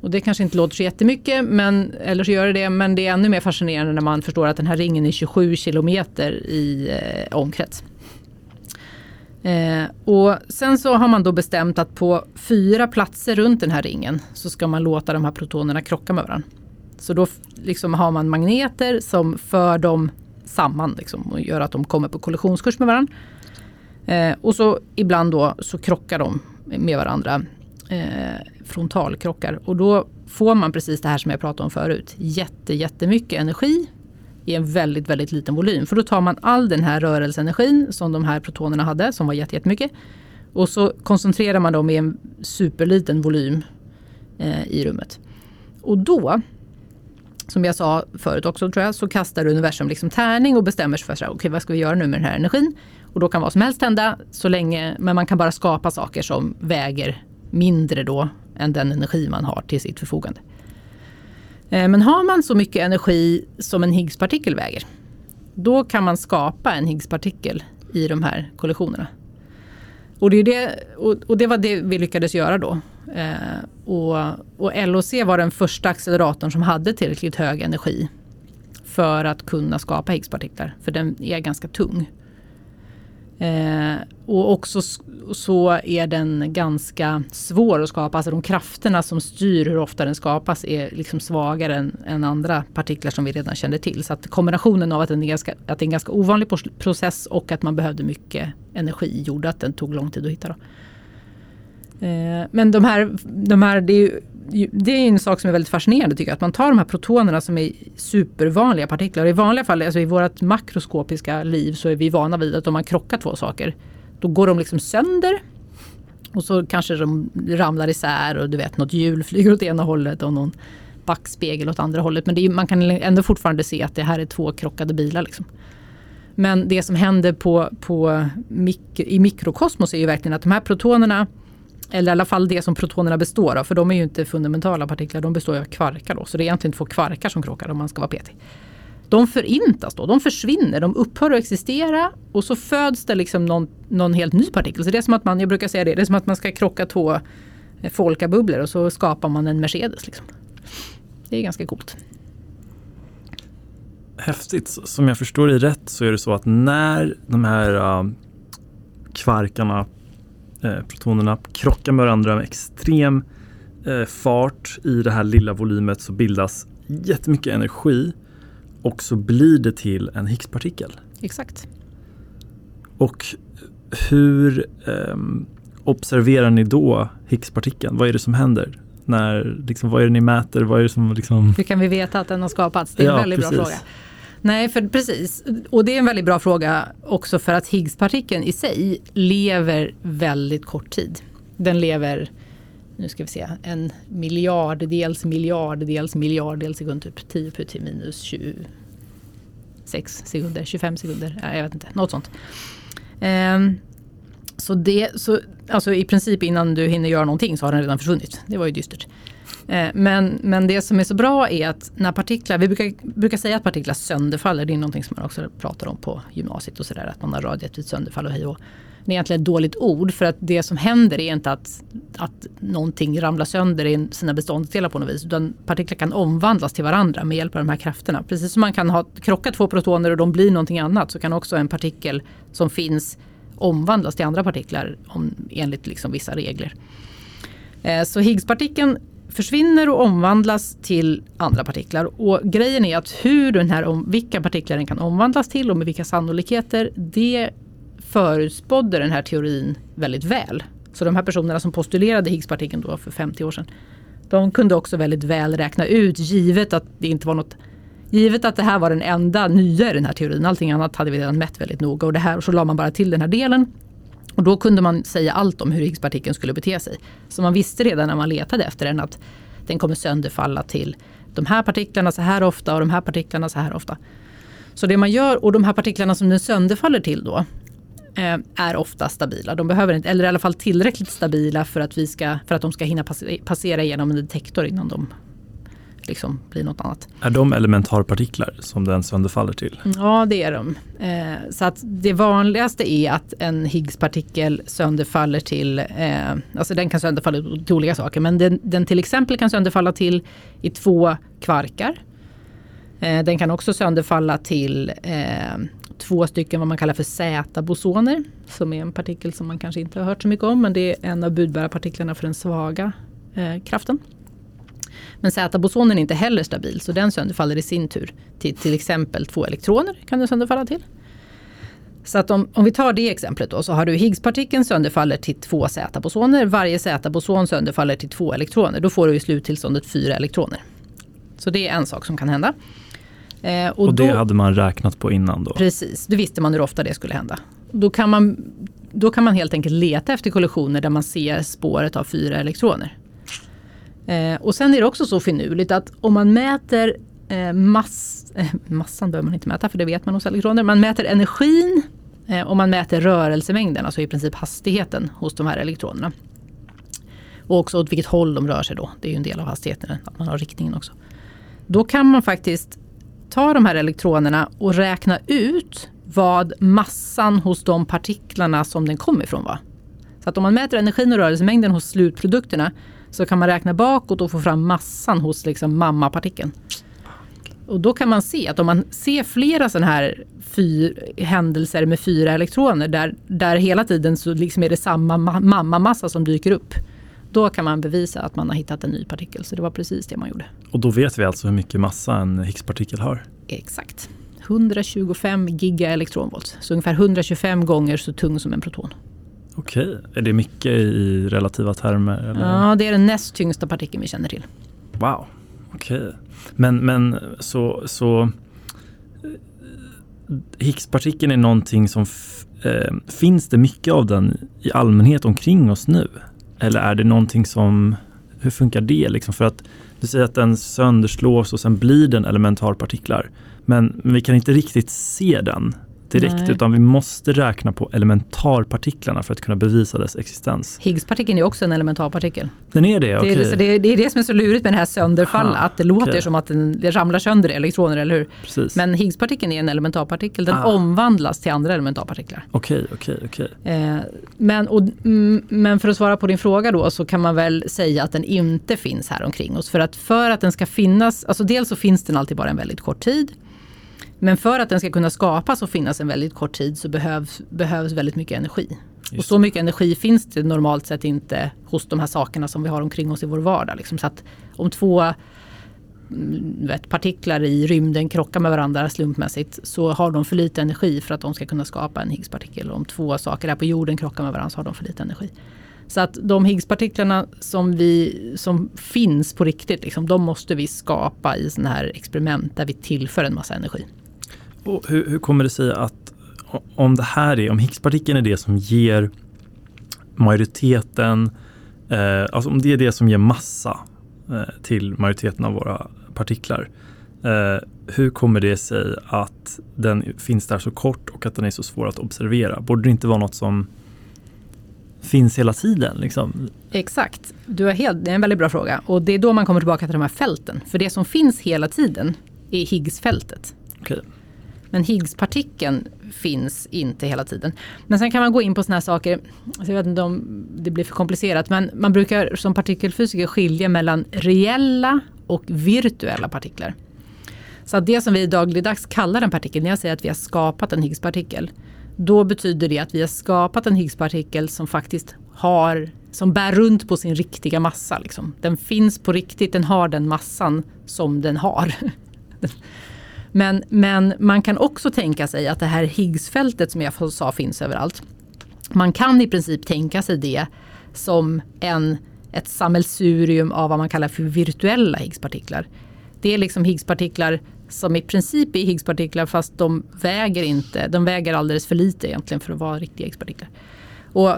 Och det kanske inte låter så jättemycket, men, eller så gör det, men det är ännu mer fascinerande när man förstår att den här ringen är 27 kilometer i omkrets. Och sen så har man då bestämt att på 4 platser runt den här ringen så ska man låta de här protonerna krocka med varandra. Så då liksom har man magneter som för dem samman liksom, och gör att de kommer på kollisionskurs med varandra. Och så ibland då så krockar de med varandra, frontalkrockar. Och då får man precis det här som jag pratade om förut. Jättemycket energi i en väldigt, väldigt liten volym. För då tar man all den här rörelseenergin som de här protonerna hade, som var jättemycket. Och så koncentrerar man dem i en superliten volym i rummet. Och då, som jag sa förut också tror jag, så kastar universum liksom tärning och bestämmer sig för sig. Okej, vad ska vi göra nu med den här energin? Och då kan vad som helst hända, så länge, men man kan bara skapa saker som väger mindre då än den energi man har till sitt förfogande. Men har man så mycket energi som en Higgspartikel väger, då kan man skapa en Higgspartikel i de här kollisionerna. Och det var det vi lyckades göra då. Och LHC var den första acceleratorn som hade tillräckligt hög energi för att kunna skapa Higgspartiklar, för den är ganska tung. Och också så är den ganska svår att skapa, alltså de krafterna som styr hur ofta den skapas är liksom svagare än andra partiklar som vi redan kände till, så att kombinationen av att det är en ganska ovanlig process och att man behövde mycket energi gjorde att den tog lång tid att hitta då. Men de här det är en sak som är väldigt fascinerande tycker jag, att man tar de här protonerna som är supervanliga partiklar, och i vanliga fall, alltså i vårt makroskopiska liv så är vi vana vid att om man krockar två saker då går de liksom sönder och så kanske de ramlar isär och du vet något hjul flyger åt ena hållet och någon backspegel åt andra hållet, men man kan ändå fortfarande se att det här är två krockade bilar liksom. Men det som händer i mikrokosmos är ju verkligen att de här protonerna, eller i alla fall det som protonerna består av, för de är ju inte fundamentala partiklar, de består av kvarkar då. Så det är egentligen 2 kvarkar som krockar om man ska vara petig. De förintas då, de försvinner, de upphör att existera och så föds det liksom någon helt ny partikel. Så det är som att jag brukar säga det är som att man ska krocka 2 folkabubblor och så skapar man en Mercedes liksom. Det är ganska coolt. Häftigt, som jag förstår det rätt så är det så att när de här kvarkarna, protonerna krockar med varandra med extrem fart i det här lilla volymet, så bildas jättemycket energi och så blir det till en Higgspartikel. Exakt. Och hur observerar ni då Higgspartikeln? Vad är det som händer? När, liksom, vad är det ni mäter? Vad är det som, liksom... Hur kan vi veta att den har skapats? Det är en väldigt bra fråga. Nej, för precis. Och det är en väldigt bra fråga också för att Higgspartikeln i sig lever väldigt kort tid. Den lever, nu ska vi se, en miljarddels sekund, typ 10^-26 sekunder, 25 sekunder, jag vet inte, något sånt. Så alltså i princip innan du hinner göra någonting så har den redan försvunnit. Det var ju dystert. Men det som är så bra är att när partiklar, vi brukar säga att partiklar sönderfaller, det är någonting som man också pratar om på gymnasiet och sådär, att man har radioaktivt sönderfall och hej och. Det är egentligen ett dåligt ord, för att det som händer är inte att någonting ramlar sönder i sina beståndsdelar på något vis, utan partiklar kan omvandlas till varandra med hjälp av de här krafterna. Precis som man kan krocka 2 protoner och de blir någonting annat, så kan också en partikel som finns omvandlas till andra partiklar enligt liksom vissa regler. Så Higgspartikeln försvinner och omvandlas till andra partiklar. Och grejen är att vilka partiklar den kan omvandlas till och med vilka sannolikheter, det förutspådde den här teorin väldigt väl. Så de här personerna som postulerade Higgspartikeln då för 50 år sedan, de kunde också väldigt väl räkna ut, givet att det här var den enda nya i den här teorin. Allting annat hade vi redan mätt väldigt noga, och det här, och så la man bara till den här delen. Och då kunde man säga allt om hur Higgspartikeln skulle bete sig. Så man visste redan när man letade efter den att den kommer sönderfalla till de här partiklarna så här ofta och de här partiklarna så här ofta. Så det man gör, och de här partiklarna som den sönderfaller till då, är ofta stabila. De behöver inte, eller i alla fall tillräckligt stabila för att de ska hinna passera genom en detektor innan de liksom blir något annat. Är de elementarpartiklar som den sönderfaller till? Ja, det är de. Så att det vanligaste är att en Higgspartikel sönderfaller till, alltså den kan sönderfalla till olika saker, men den till exempel kan sönderfalla till i två kvarkar. Den kan också sönderfalla till två stycken vad man kallar för Z-bosoner, som är en partikel som man kanske inte har hört så mycket om, men det är en av budbärarpartiklarna för den svaga kraften. Men Z-bosonen är inte heller stabil, så den sönderfaller i sin tur till exempel två elektroner kan den sönderfalla till. Så att om vi tar det exemplet då, så har du Higgspartikeln sönderfaller till två Z-bosoner, varje Z-boson sönderfaller till två elektroner, då får du i sluttillståndet 4 elektroner. Så det är en sak som kan hända. Och det hade man räknat på innan då? Precis, det visste man hur ofta det skulle hända. Då kan man helt enkelt leta efter kollisioner där man ser spåret av 4 elektroner. Och sen är det också så finurligt att om man mäter massan behöver man inte mäta, för det vet man hos elektroner. Man mäter energin och man mäter rörelsemängden, alltså i princip hastigheten hos de här elektronerna. Och också åt vilket håll de rör sig då. Det är ju en del av hastigheten, att man har riktningen också. Då kan man faktiskt ta de här elektronerna och räkna ut vad massan hos de partiklarna som den kommer ifrån var. Så att om man mäter energin och rörelsemängden hos slutprodukterna, så kan man räkna bakåt och få fram massan hos liksom mammapartikeln. Och då kan man se att om man ser flera sådana här händelser med 4 elektroner där hela tiden så liksom är det samma mammamassa som dyker upp, då kan man bevisa att man har hittat en ny partikel. Så det var precis det man gjorde. Och då vet vi alltså hur mycket massa en Higgspartikel har? Exakt. 125 gigaelektronvolt. Så ungefär 125 gånger så tung som en proton. Okej. Är det mycket i relativa termer? Eller? Ja, det är den näst tyngsta partikeln vi känner till. Wow. Okej. Men så Higgspartikeln är någonting som finns det mycket av den i allmänhet omkring oss nu? Eller är det någonting som, hur funkar det liksom? För att du säger att den sönderslås och sen blir den elementarpartiklar. Men vi kan inte riktigt se den direkt. Nej. Utan vi måste räkna på elementarpartiklarna för att kunna bevisa dess existens. Higgspartikeln är också en elementarpartikel. Den är det, okej. Okay. Det är det som är så lurigt med den här sönderfallet. Att det låter som att det ramlar sönder elektroner, eller hur? Precis. Men Higgspartikeln är en elementarpartikel. Den omvandlas till andra elementarpartiklar. Okej. Men för att svara på din fråga då, så kan man väl säga att den inte finns här omkring oss. För att den ska finnas, alltså dels så finns den alltid bara en väldigt kort tid. Men för att den ska kunna skapas och finnas en väldigt kort tid så behövs väldigt mycket energi. Och så mycket energi finns det normalt sett inte hos de här sakerna som vi har omkring oss i vår vardag. Liksom. Så att om två partiklar i rymden krockar med varandra slumpmässigt, så har de för lite energi för att de ska kunna skapa en Higgspartikel. Om två saker här på jorden krockar med varandra, så har de för lite energi. Så att de Higgspartiklarna som finns på riktigt, liksom, de måste vi skapa i sådana här experiment där vi tillför en massa energi. Och hur kommer det sig att om Higgspartikeln är det som ger majoriteten, alltså om det är det som ger massa till majoriteten av våra partiklar, hur kommer det sig att den finns där så kort och att den är så svår att observera? Borde det inte vara något som finns hela tiden liksom? Exakt, det är en väldigt bra fråga. Och det är då man kommer tillbaka till de här fälten. För det som finns hela tiden är Higgsfältet. Okej. Men Higgspartikeln finns inte hela tiden. Men sen kan man gå in på såna här saker, jag vet inte om det blir för komplicerat, men man brukar som partikelfysiker skilja mellan reella och virtuella partiklar. Så att det som vi dagligdags kallar en partikel, när jag säger att vi har skapat en Higgspartikel, då betyder det att vi har skapat en Higgspartikel som faktiskt har, som bär runt på sin riktiga massa. Liksom. Den finns på riktigt, den har den massan som den har. Men man kan också tänka sig att det här Higgsfältet som jag sa finns överallt. Man kan i princip tänka sig det som ett sammelsurium av vad man kallar för virtuella Higgspartiklar. Det är liksom Higgspartiklar som i princip är Higgspartiklar fast de väger alldeles för lite egentligen för att vara riktiga Higgspartiklar. Och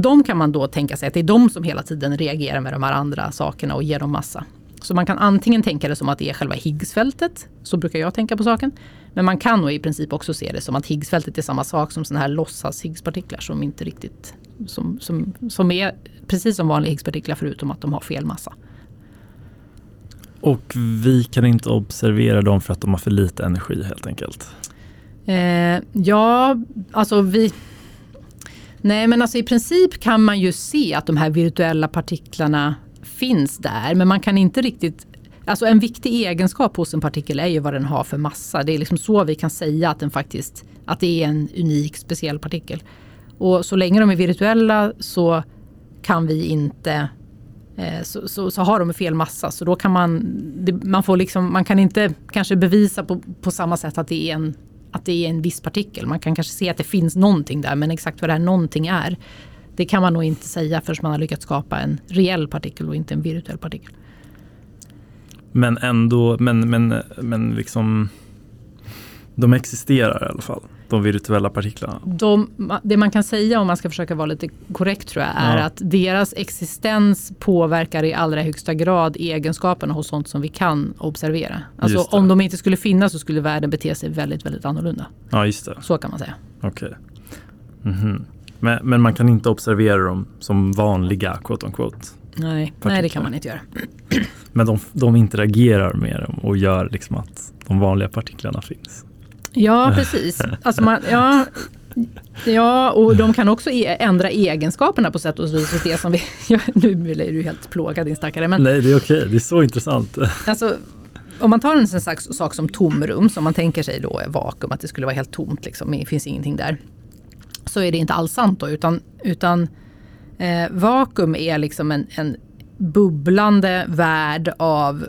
de kan man då tänka sig att det är de som hela tiden reagerar med de här andra sakerna och ger dem massa. Så man kan antingen tänka det som att det är själva Higgsfältet, så brukar jag tänka på saken. Men man kan nog i princip också se det som att Higgsfältet är samma sak som sådana här låtsas Higgspartiklar som inte riktigt, som är precis som vanliga Higgspartiklar förutom att de har fel massa. Och vi kan inte observera dem för att de har för lite energi helt enkelt? I princip kan man ju se att de här virtuella partiklarna finns där, men man kan inte riktigt, alltså en viktig egenskap hos en partikel är ju vad den har för massa. Det är liksom så vi kan säga att den faktiskt, att det är en unik speciell partikel. Och så länge de är virtuella så kan vi inte, så har de fel massa, så då kan man kan inte kanske bevisa på samma sätt att det är en viss partikel. Man kan kanske se att det finns någonting där, men exakt vad det här någonting är, det kan man nog inte säga förrän man har lyckats skapa en reell partikel och inte en virtuell partikel. Men ändå, men liksom, de existerar i alla fall, de virtuella partiklarna. Det man kan säga, om man ska försöka vara lite korrekt tror jag, är att deras existens påverkar i allra högsta grad egenskaperna hos sånt som vi kan observera. Alltså om de inte skulle finnas så skulle världen bete sig väldigt, väldigt annorlunda. Ja, just det. Så kan man säga. Okej. Okay. Mhm. Men man kan inte observera dem som vanliga, quote on quote. Nej, det kan man inte göra. Men de interagerar med dem och gör liksom att de vanliga partiklarna finns. Ja, precis. Alltså och de kan också ändra egenskaperna på sätt och vis. Det som vi, nu är du helt plågad, din stackare. Men, nej, det är okej. Det är så intressant. Alltså, om man tar en sån sak som tomrum, som man tänker sig då är vakuum, att det skulle vara helt tomt, liksom, det finns ingenting där. Så är det inte alls sant då, utan vakuum är liksom en bubblande värld av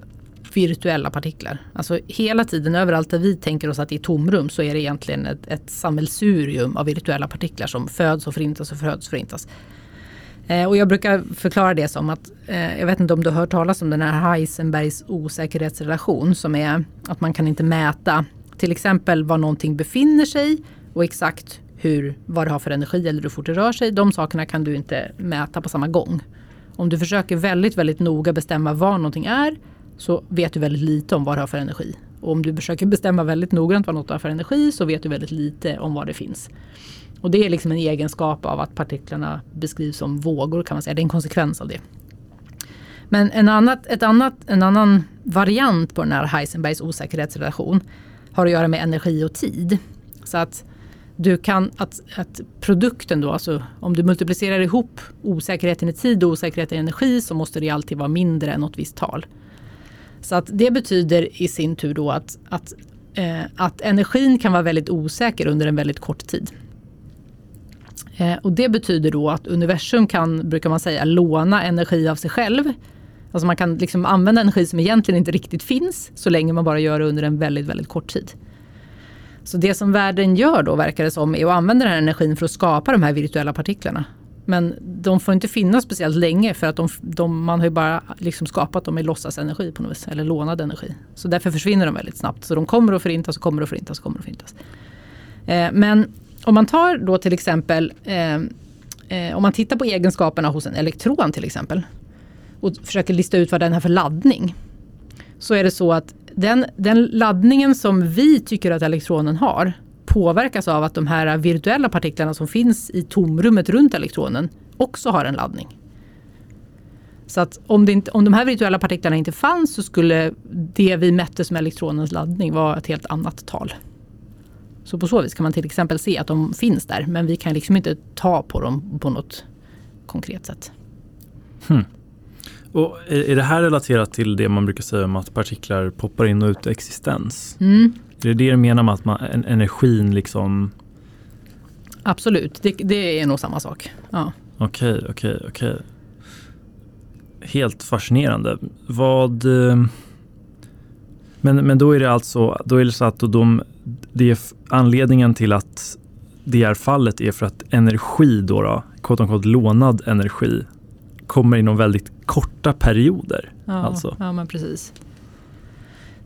virtuella partiklar. Alltså hela tiden, överallt där vi tänker oss att det är tomrum, så är det egentligen ett sammelsurium av virtuella partiklar som föds och förintas och föds och förintas. Och jag brukar förklara det som att, jag vet inte om du har hört talas om den här Heisenbergs osäkerhet relation, som är att man kan inte mäta till exempel var någonting befinner sig och exakt vad det har för energi eller hur fort det rör sig. De sakerna kan du inte mäta på samma gång. Om du försöker väldigt, väldigt noga bestämma vad någonting är, så vet du väldigt lite om vad det har för energi. Och om du försöker bestämma väldigt noggrant vad något har för energi, så vet du väldigt lite om vad det finns. Och det är liksom en egenskap av att partiklarna beskrivs som vågor, kan man säga. Det är en konsekvens av det. Men en annan variant på den här Heisenbergs osäkerhetsrelation har att göra med energi och tid. Så att att produkten då, alltså om du multiplicerar ihop osäkerheten i tid och osäkerheten i energi, så måste det alltid vara mindre än något visst tal. Så att det betyder i sin tur då att energin kan vara väldigt osäker under en väldigt kort tid. Och det betyder då att universum kan, brukar man säga, låna energi av sig själv. Alltså man kan liksom använda energi som egentligen inte riktigt finns, så länge man bara gör det under en väldigt, väldigt kort tid. Så det som världen gör då, verkar det som, är att använda den här energin för att skapa de här virtuella partiklarna. Men de får inte finnas speciellt länge, för att man har ju bara liksom skapat dem i låtsasenergi på något vis, eller lånad energi. Så därför försvinner de väldigt snabbt. Så de kommer att förintas och kommer att förintas och kommer att förintas. Men om man tar då till exempel, om man tittar på egenskaperna hos en elektron till exempel och försöker lista ut vad den har för laddning, så är det så att den laddningen som vi tycker att elektronen har påverkas av att de här virtuella partiklarna som finns i tomrummet runt elektronen också har en laddning. Så att om de här virtuella partiklarna inte fanns, så skulle det vi mätte som elektronens laddning vara ett helt annat tal. Så på så vis kan man till exempel se att de finns där, men vi kan liksom inte ta på dem på något konkret sätt. Och är det här relaterat till det man brukar säga om att partiklar poppar in och ut i existens? Mm. Är det menar med att energin liksom Absolut, det är nog samma sak. Ja. Okej. Helt fascinerande. Men då är det alltså, då är det så att anledningen till att det är fallet är för att energi då kort lånad energi kommer inom väldigt korta perioder. Ja, alltså. Ja, men precis.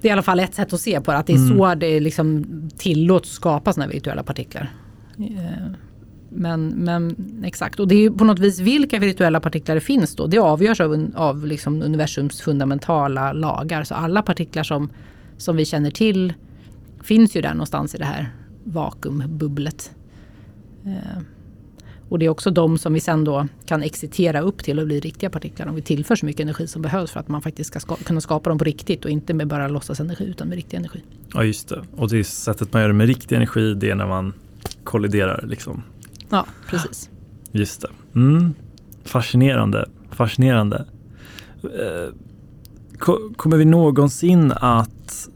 Det är i alla fall ett sätt att se på det, att det är så det liksom tillåts skapa såna virtuella partiklar. Men exakt, och det är ju på något vis vilka virtuella partiklar det finns då. Det avgörs av liksom universums fundamentala lagar, så alla partiklar som vi känner till finns ju där någonstans i det här vakuumbubblet. Och det är också de som vi sen då kan excitera upp till att bli riktiga partiklar om vi tillför så mycket energi som behövs för att man faktiskt ska kunna skapa dem på riktigt och inte med bara låtsas energi utan med riktig energi. Ja, just det. Och det sättet man gör det med riktig energi, det är när man kolliderar liksom. Ja, precis. Just det. Mm. Fascinerande. Kommer vi någonsin att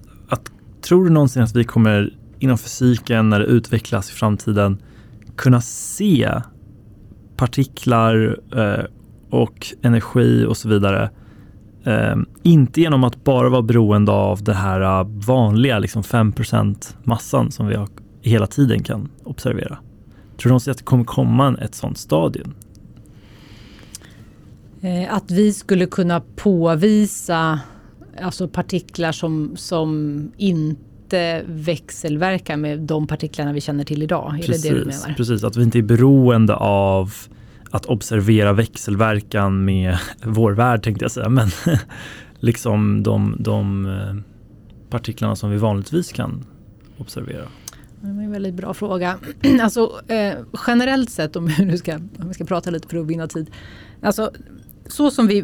tror du någonsin att vi kommer inom fysiken när det utvecklas i framtiden kunna se partiklar och energi och så vidare inte genom att bara vara beroende av det här vanliga liksom 5% massan som vi har hela tiden kan observera? Tror du att det kommer komma ett sånt stadium? Att vi skulle kunna påvisa alltså partiklar som inte växelverkar med de partiklarna vi känner till idag. Precis, är det du menar? Precis, att vi inte är beroende av att observera växelverkan med vår värld, tänkte jag säga. Men liksom de partiklarna som vi vanligtvis kan observera. Det är en väldigt bra fråga. Alltså, generellt sett, om vi ska prata lite för att vinna tid. Alltså, så som vi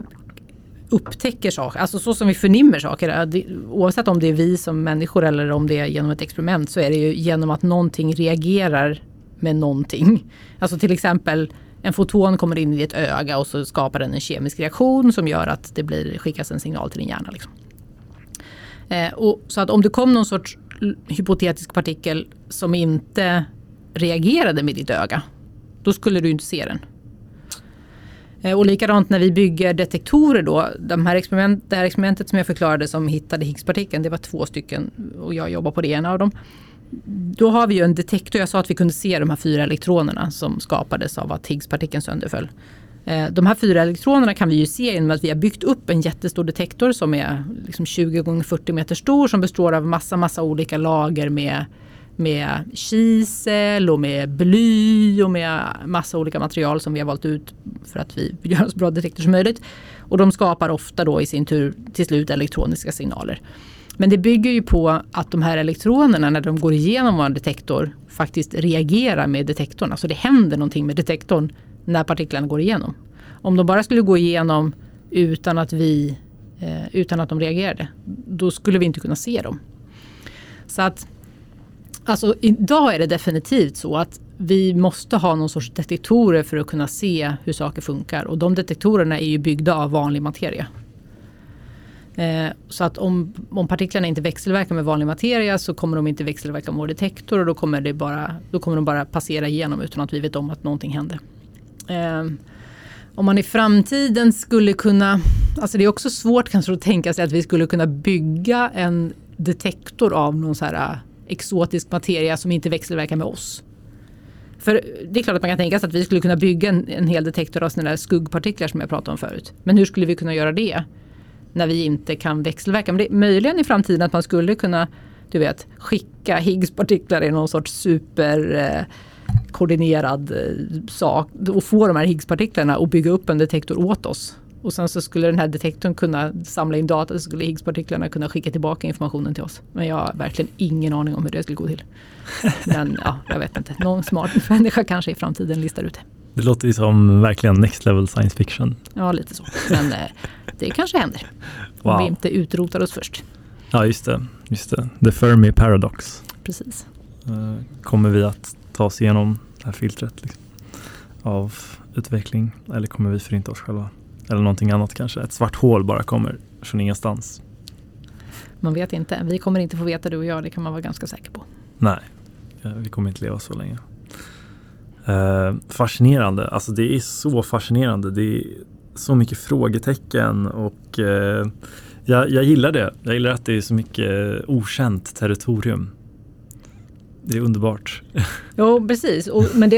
upptäcker saker, alltså så som vi förnimmer saker, oavsett om det är vi som människor eller om det är genom ett experiment, så är det ju genom att någonting reagerar med någonting. Alltså till exempel en foton kommer in i ett öga och så skapar den en kemisk reaktion som gör att det skickas en signal till din hjärna. Liksom. Och så att om det kom någon sorts hypotetisk partikel som inte reagerade med ditt öga, då skulle du inte se den. Och likadant när vi bygger detektorer då, det här experimentet som jag förklarade som hittade Higgspartikeln, det var 2 stycken och jag jobbar på det ena av dem. Då har vi ju en detektor, jag sa att vi kunde se de här 4 elektronerna som skapades av att Higgspartikeln sönderföll. De här 4 elektronerna kan vi ju se genom att vi har byggt upp en jättestor detektor som är liksom 20x40 meter stor, som består av massa olika lager med kisel och med bly och med massa olika material som vi har valt ut för att vi gör så bra detektor som möjligt. Och de skapar ofta då i sin tur till slut elektroniska signaler. Men det bygger ju på att de här elektronerna när de går igenom vår detektor faktiskt reagerar med detektorn. Alltså det händer någonting med detektorn när partiklarna går igenom. Om de bara skulle gå igenom utan att de reagerade, då skulle vi inte kunna se dem. Så att alltså idag är det definitivt så att vi måste ha någon sorts detektorer för att kunna se hur saker funkar. Och de detektorerna är ju byggda av vanlig materia. Så att om partiklarna inte växelverkar med vanlig materia så kommer de inte växelverka med vår detektor och då kommer de bara passera igenom utan att vi vet om att någonting händer. Om man i framtiden skulle kunna, alltså det är också svårt kanske att tänka sig att vi skulle kunna bygga en detektor av någon så här exotisk materia som inte växelverkar med oss. För det är klart att man kan tänka sig att vi skulle kunna bygga en hel detektor av sådana där skuggpartiklar som jag pratade om förut. Men hur skulle vi kunna göra det när vi inte kan växelverka? Men det är möjligen i framtiden att man skulle kunna, du vet, skicka Higgspartiklar i någon sorts superkoordinerad sak och få de här Higgspartiklarna och bygga upp en detektor åt oss. Och sen så skulle den här detektorn kunna samla in data, så skulle Higgspartiklarna kunna skicka tillbaka informationen till oss. Men jag har verkligen ingen aning om hur det skulle gå till. Men ja, jag vet inte. Någon smart människa kanske i framtiden listar ut det. Det låter ju som verkligen next level science fiction. Ja, lite så. Men det kanske händer. Wow. Om vi inte utrotar oss först. Ja, just det. The Fermi paradox. Precis. Kommer vi att ta oss igenom det här filtret liksom, av utveckling? Eller kommer vi förinta oss själva? Eller någonting annat kanske. Ett svart hål bara kommer från ingenstans. Man vet inte. Vi kommer inte få veta, du och jag. Det kan man vara ganska säker på. Nej, vi kommer inte leva så länge. Fascinerande. Alltså det är så fascinerande. Det är så mycket frågetecken och jag gillar det. Jag gillar att det är så mycket okänt territorium. Det är underbart. Ja, precis. Men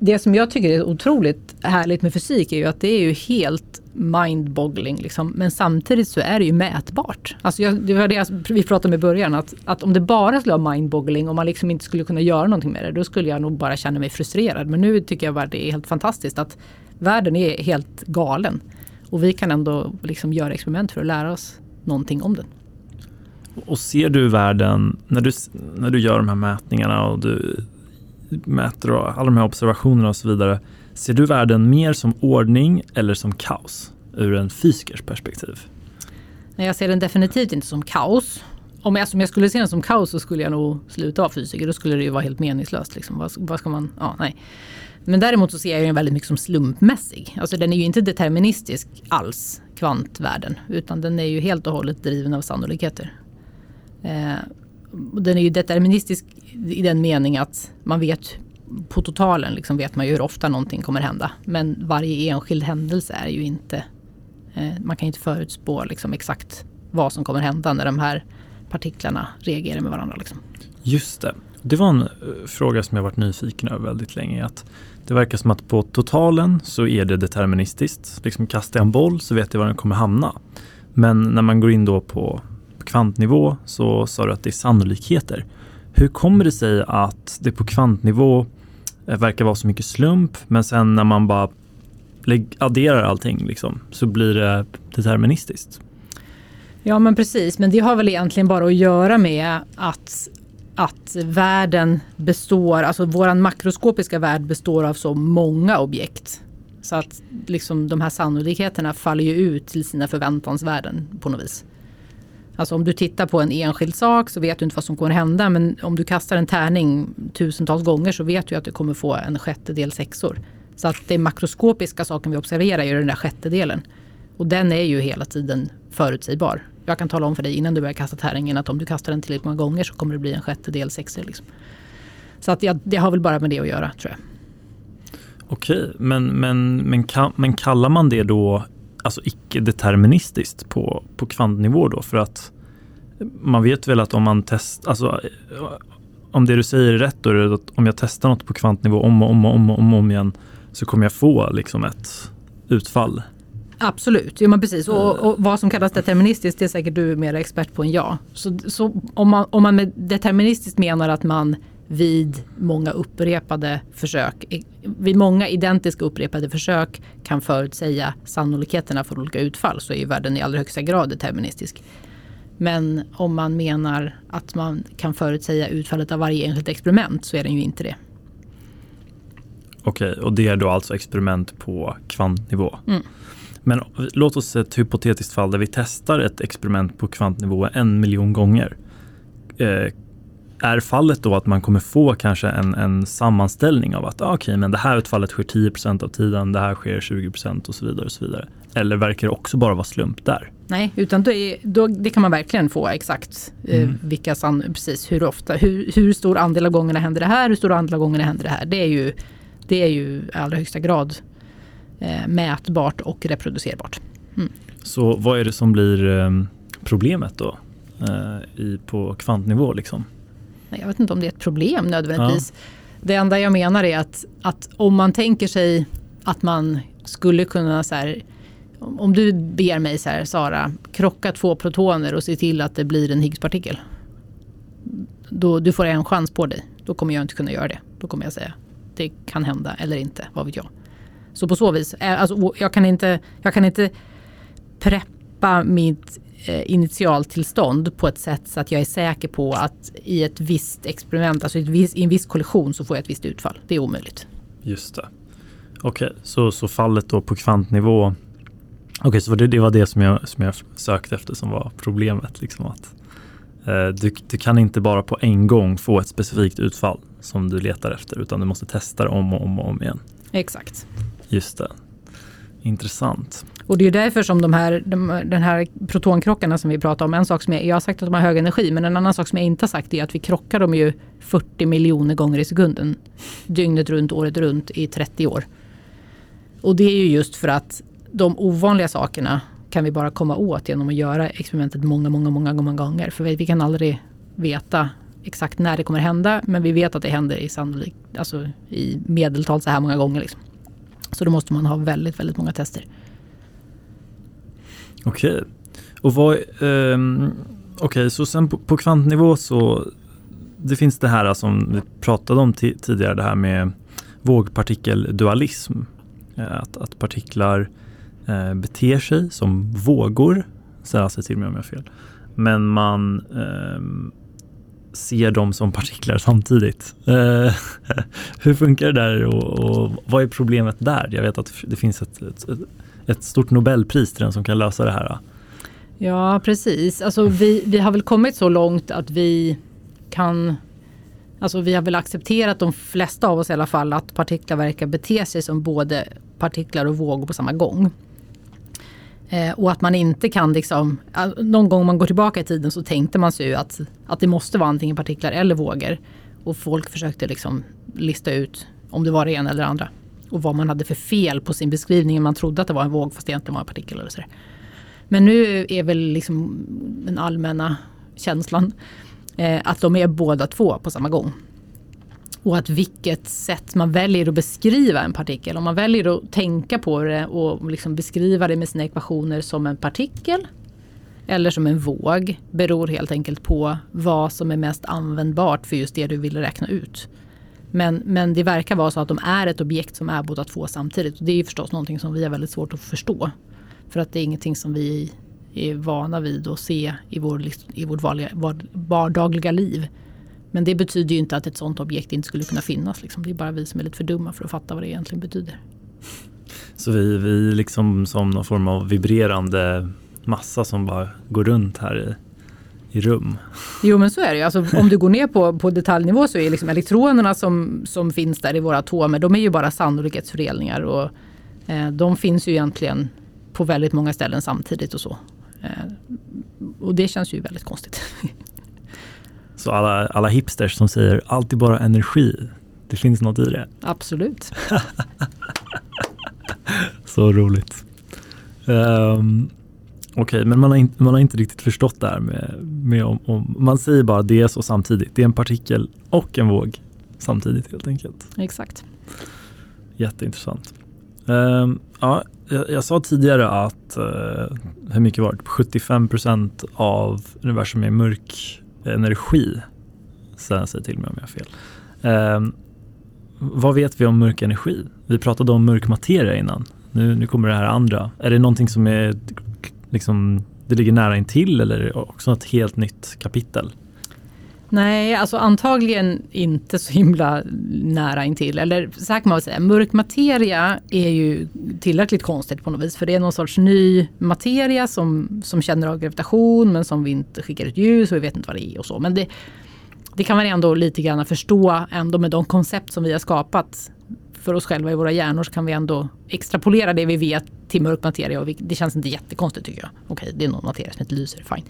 det som jag tycker är otroligt härligt med fysik är ju att det är ju helt mind-boggling liksom. Men samtidigt så är det ju mätbart. Alltså det var det vi pratade om i början, att om det bara skulle vara mind-boggling och man liksom inte skulle kunna göra någonting med det, då skulle jag nog bara känna mig frustrerad. Men nu tycker jag bara det är helt fantastiskt att världen är helt galen. Och vi kan ändå liksom göra experiment för att lära oss någonting om den. Och ser du världen, när du gör de här mätningarna och du mäter och alla de här observationerna och så vidare, ser du världen mer som ordning eller som kaos ur en fysikers perspektiv? Nej, jag ser den definitivt inte som kaos. Om jag skulle se den som kaos så skulle jag nog sluta av fysiker. Då skulle det ju vara helt meningslöst. Liksom. Vad ska man... Ja, nej. Men däremot så ser jag den väldigt mycket som slumpmässig. Alltså den är ju inte deterministisk alls, kvantvärlden. Utan den är ju helt och hållet driven av sannolikheter. Den är ju deterministisk i den mening att man vet på totalen liksom, vet man ju hur ofta någonting kommer hända, men varje enskild händelse är ju inte man kan inte förutspå liksom, exakt vad som kommer hända när de här partiklarna reagerar med varandra liksom. Just det, det var en fråga som jag varit nyfiken över väldigt länge, att det verkar som att på totalen så är det deterministiskt, liksom kastar jag en boll så vet jag var den kommer hamna, men när man går in då på kvantnivå så sa du att det är sannolikheter. Hur kommer det sig att det på kvantnivå verkar vara så mycket slump, men sen när man bara adderar allting liksom, så blir det deterministiskt? Ja men precis, men det har väl egentligen bara att göra med att världen består, alltså våran makroskopiska värld består av så många objekt. Så att liksom, de här sannolikheterna faller ju ut till sina förväntansvärden på något vis. Alltså om du tittar på en enskild sak så vet du inte vad som kommer hända, men om du kastar en tärning tusentals gånger så vet du att du kommer få en sjättedel sexor. Så att det makroskopiska saken vi observerar är den där sjättedelen. Och den är ju hela tiden förutsägbar. Jag kan tala om för dig innan du börjar kasta tärningen att om du kastar den tillräckligt många gånger så kommer det bli en sjättedel sexor. Liksom. Så att det har väl bara med det att göra, tror jag. Okej, men kallar man det då... Alltså icke-deterministiskt på kvantnivå då, för att man vet väl att om man testar, alltså om det du säger är rätt då, är att om jag testar något på kvantnivå om och om igen så kommer jag få liksom ett utfall. Absolut, ja men precis. Och vad som kallas deterministiskt, det är säkert du mer expert på än jag. Så om man med deterministiskt menar att man vid många upprepade försök, vid många identiska upprepade försök kan förutsäga sannolikheterna för olika utfall, så är ju världen i allra högsta grad deterministisk. Men om man menar att man kan förutsäga utfallet av varje enskilt experiment så är den ju inte det. Okej, och det är då alltså experiment på kvantnivå. Mm. Men låt oss se ett hypotetiskt fall där vi testar ett experiment på kvantnivå 1 miljon gånger. Är fallet då att man kommer få kanske en sammanställning av att okej, men det här utfallet sker 10% av tiden, det här sker 20% och så vidare och så vidare. Eller verkar det också bara vara slump där? Nej, utan det kan man verkligen få exakt vilka precis hur ofta, hur stor andel av gångerna händer det här, hur stor andel av gångerna händer det här. Det är ju allra högsta grad mätbart och reproducerbart. Mm. Så vad är det som blir problemet då på kvantnivå liksom? Jag vet inte om det är ett problem nödvändigtvis. Ja. Det enda jag menar är att om man tänker sig att man skulle kunna så här, om du ber mig så här, Sara, krocka 2 protoner och se till att det blir en Higgs-partikel. Då du får en chans på dig. Då kommer jag inte kunna göra det. Då kommer jag säga det kan hända eller inte, vad vet jag. Så på så vis, alltså, jag kan inte preppa mitt initialtillstånd på ett sätt så att jag är säker på att i ett visst experiment, alltså i en viss kollision så får jag ett visst utfall. Det är omöjligt. Just det. Okej, så fallet då på kvantnivå. Okej, så det var det som jag sökte efter som var problemet. Liksom att du kan inte bara på en gång få ett specifikt utfall som du letar efter, utan du måste testa det om och om igen. Exakt. Just det. intressant. Och det är ju därför som den här protonkrockarna som vi pratar om, en sak som jag har sagt att de har hög energi, men en annan sak som jag inte har sagt är att vi krockar dem ju 40 miljoner gånger i sekunden, dygnet runt, året runt i 30 år. Och det är ju just för att de ovanliga sakerna kan vi bara komma åt genom att göra experimentet många, många, många, många gånger. För vi kan aldrig veta exakt när det kommer hända, men vi vet att det händer i medeltal så här många gånger. Liksom. Så då måste man ha väldigt, väldigt många tester. Okej. Och vad... Okej, så sen på kvantnivå så... Det finns det här som vi pratade om tidigare, det här med vågpartikeldualism. Att partiklar beter sig som vågor, säger jag till mig om jag har fel. Men man ser dem som partiklar samtidigt. Hur funkar det där och vad är problemet där? Jag vet att det finns ett stort Nobelpris till den som kan lösa det här. Ja, precis. Alltså, vi har väl kommit så långt att vi kan... Alltså vi har väl accepterat, de flesta av oss i alla fall, att partiklar verkar bete sig som både partiklar och vågor på samma gång. Och att man inte kan liksom, någon gång man går tillbaka i tiden så tänkte man sig ju att det måste vara antingen partiklar eller vågor. Och folk försökte liksom lista ut om det var det ena eller det andra. Och vad man hade för fel på sin beskrivning. Man trodde att det var en våg fast det egentligen var en partikel eller så. Men nu är väl liksom den allmänna känslan att de är båda två på samma gång. Och att vilket sätt man väljer att beskriva en partikel. Om man väljer att tänka på det och liksom beskriva det med sina ekvationer som en partikel eller som en våg beror helt enkelt på vad som är mest användbart för just det du vill räkna ut. Men det verkar vara så att de är ett objekt som är båda två samtidigt. Och det är ju förstås någonting som vi är väldigt svårt att förstå. För att det är ingenting som vi är vana vid att se i vårt vardagliga liv. Men det betyder ju inte att ett sånt objekt inte skulle kunna finnas. Liksom. Det är bara vi som är lite för dumma för att fatta vad det egentligen betyder. Så vi liksom som någon form av vibrerande massa som bara går runt här i rum. Jo, men så är det ju. Alltså, om du går ner på detaljnivå så är liksom elektronerna som finns där i våra atomer, de är ju bara sannolikhetsföreningar. Och, de finns ju egentligen på väldigt många ställen samtidigt och så. Och det känns ju väldigt konstigt. Så alla hipsters som säger allt är bara energi, det finns något i det. Absolut. Så roligt. Okej, men man har inte riktigt förstått det här med om man säger bara det är så samtidigt. Det är en partikel och en våg samtidigt helt enkelt. Exakt. Jätteintressant. Ja, jag sa tidigare att hur mycket var det? 75% av universum är mörk energi. Sen säger till mig om jag har fel. Vad vet vi om mörk energi? Vi pratade om mörk materia innan. Nu kommer det här andra. Är det någonting som är liksom, det ligger nära intill eller är det också ett helt nytt kapitel? Nej, alltså antagligen inte så himla nära intill. Eller så här kan man väl säga, mörk materia är ju tillräckligt konstigt på något vis. För det är någon sorts ny materia som känner av gravitation men som vi inte skickar ut ljus och vi vet inte vad det är och så. Men det kan man ändå lite grann förstå ändå med de koncept som vi har skapat för oss själva i våra hjärnor, så kan vi ändå extrapolera det vi vet till mörk materia. Och det känns inte jättekonstigt tycker jag. Okej, det är någon materia som inte lyser, fine.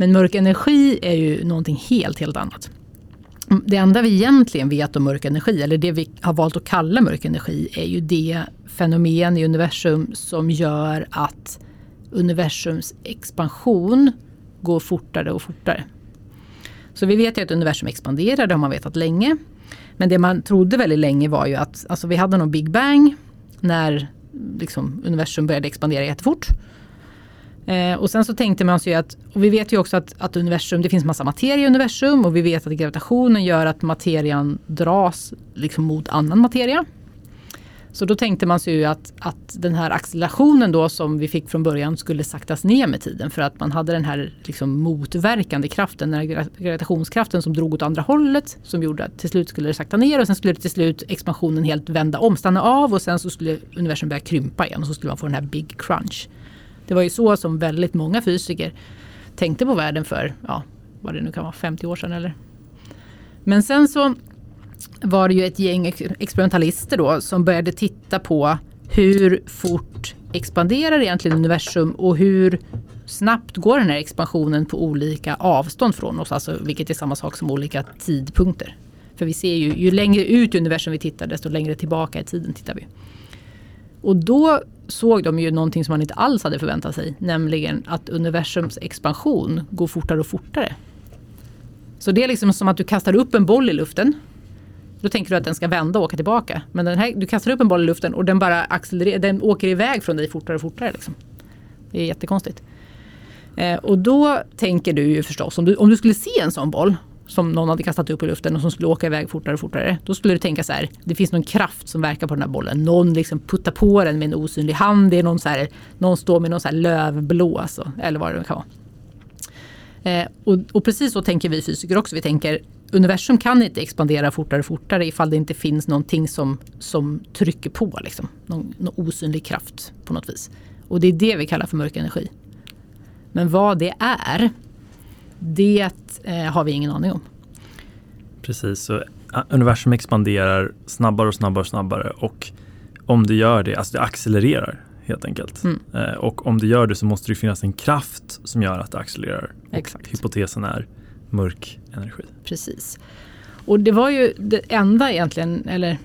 Men mörk energi är ju någonting helt annat. Det enda vi egentligen vet om mörk energi, eller det vi har valt att kalla mörk energi, är ju det fenomen i universum som gör att universums expansion går fortare och fortare. Så vi vet ju att universum expanderar, det har man vetat länge. Men det man trodde väldigt länge var ju att alltså vi hade någon Big Bang när liksom, universum började expandera jättefort. Och sen så tänkte man sig att, och vi vet ju också att universum, det finns massa materia i universum och vi vet att gravitationen gör att materian dras liksom mot annan materia. Så då tänkte man sig ju att den här accelerationen då som vi fick från början skulle saktas ner med tiden för att man hade den här liksom motverkande kraften, den här gravitationskraften som drog åt andra hållet som gjorde att till slut skulle det sakta ner och sen skulle det till slut expansionen helt vända om, stanna av och sen så skulle universum börja krympa igen och så skulle man få den här big crunch. Det var ju så som väldigt många fysiker tänkte på världen för, ja, vad det nu kan vara, 50 år sedan eller. Men sen så var det ju ett gäng experimentalister då som började titta på hur fort expanderar egentligen universum och hur snabbt går den här expansionen på olika avstånd från oss, alltså vilket är samma sak som olika tidpunkter. För vi ser ju längre ut i universum vi tittar, desto längre tillbaka i tiden tittar vi. Och då såg de ju någonting som man inte alls hade förväntat sig, nämligen att universums expansion går fortare och fortare. Så det är liksom som att du kastar upp en boll i luften. Då tänker du att den ska vända och åka tillbaka. Men den här, du kastar upp en boll i luften och den bara accelererar, den åker iväg från dig fortare och fortare. Liksom. Det är jättekonstigt. Och då tänker du ju förstås, om du skulle se en sån boll som någon hade kastat upp i luften och som skulle åka iväg fortare och fortare, då skulle du tänka så här, det finns någon kraft som verkar på den här bollen. Någon liksom puttar på den med en osynlig hand. Det är någon, så här, någon står med någon så här lövblå, alltså, eller vad det kan vara. Och precis så tänker vi fysiker också. Vi tänker, universum kan inte expandera fortare och fortare ifall det inte finns någonting som trycker på, liksom. Någon osynlig kraft på något vis. Och det är det vi kallar för mörk energi. Men vad det är, det har vi ingen aning om. Precis, så universum expanderar snabbare. Och om det gör det, alltså det accelererar helt enkelt. Mm. Och om det gör det så måste det finnas en kraft som gör att det accelererar. Exakt. Hypotesen är mörk energi. Precis. Och det var ju det enda egentligen, eller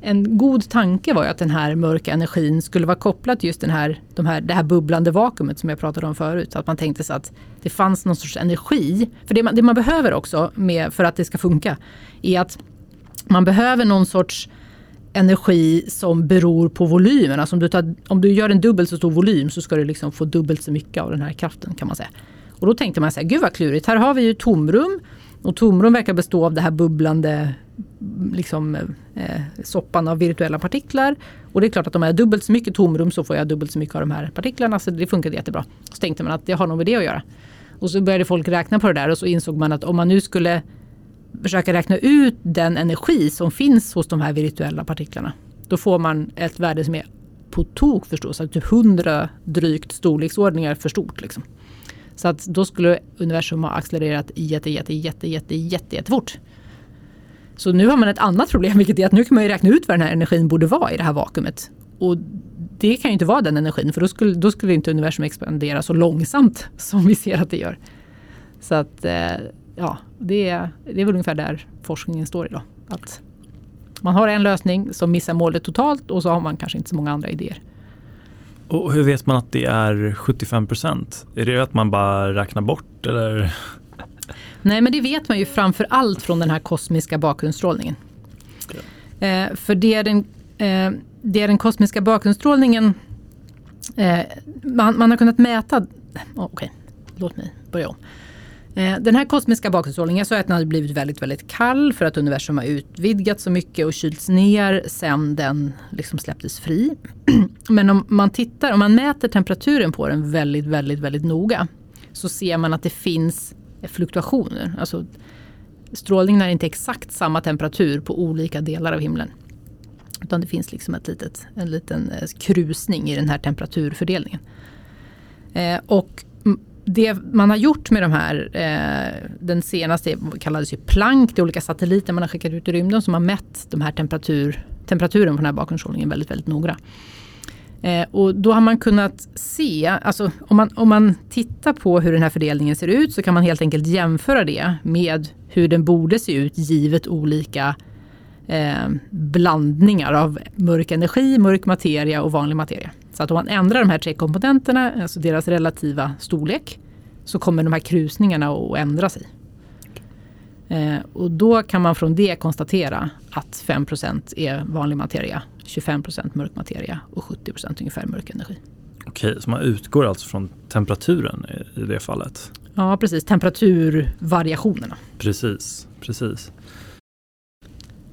en god tanke var ju att den här mörka energin skulle vara kopplad till just det här bubblande vakuumet som jag pratade om förut. Så att man tänkte sig att det fanns någon sorts energi. För det man behöver också för att det ska funka är att man behöver någon sorts energi som beror på volymen. Alltså om du gör en dubbelt så stor volym så ska du liksom få dubbelt så mycket av den här kraften, kan man säga. Och då tänkte man så här, gud vad klurigt, här har vi ju tomrum. Och tomrum verkar bestå av det här bubblande liksom, soppan av virtuella partiklar. Och det är klart att om jag har dubbelt så mycket tomrum så får jag dubbelt så mycket av de här partiklarna. Så det funkade jättebra. Så tänkte man att det har något med det att göra. Och så började folk räkna på det där och så insåg man att om man nu skulle försöka räkna ut den energi som finns hos de här virtuella partiklarna, då får man ett värde som är på tok förstås. Så typ 100 drygt storleksordningar för stort liksom. Så att då skulle universum ha accelererat jättefort. Så nu har man ett annat problem, vilket är att nu kan man ju räkna ut vad den här energin borde vara i det här vakuumet. Och det kan ju inte vara den energin, för då skulle inte universum expandera så långsamt som vi ser att det gör. Så att ja, det är väl ungefär där forskningen står idag. Att man har en lösning som missar målet totalt och så har man kanske inte så många andra idéer. Och hur vet man att det är 75%? Är det att man bara räknar bort, eller? Nej, men det vet man ju framför allt från den här kosmiska bakgrundsstrålningen. Okay. För det är den kosmiska bakgrundsstrålningen... Man har kunnat mäta... Okej, låt mig börja om. Den här kosmiska bakgrundsstrålningen, jag sa att den har blivit väldigt, väldigt kall för att universum har utvidgats så mycket och kylts ner sen den liksom släpptes fri. Men om man mäter temperaturen på den väldigt, väldigt, väldigt noga så ser man att det finns fluktuationer. Alltså strålningen är inte exakt samma temperatur på olika delar av himlen. Utan det finns liksom en liten krusning i den här temperaturfördelningen. Och det man har gjort med de här, den senaste kallades ju Planck, det är olika satelliter man har skickat ut i rymden som har mätt de här temperaturen på den här bakgrundsstrålningen väldigt, väldigt noga. Och då har man kunnat se, alltså om man tittar på hur den här fördelningen ser ut så kan man helt enkelt jämföra det med hur den borde se ut givet olika blandningar av mörk energi, mörk materia och vanlig materia. Så att om man ändrar de här tre komponenterna, alltså deras relativa storlek, så kommer de här krusningarna att ändra sig. Och då kan man från det konstatera att 5% är vanlig materia, 25% mörk materia och 70% ungefär mörk energi. Okej, så man utgår alltså från temperaturen i det fallet? Ja, precis. Temperaturvariationerna. Precis.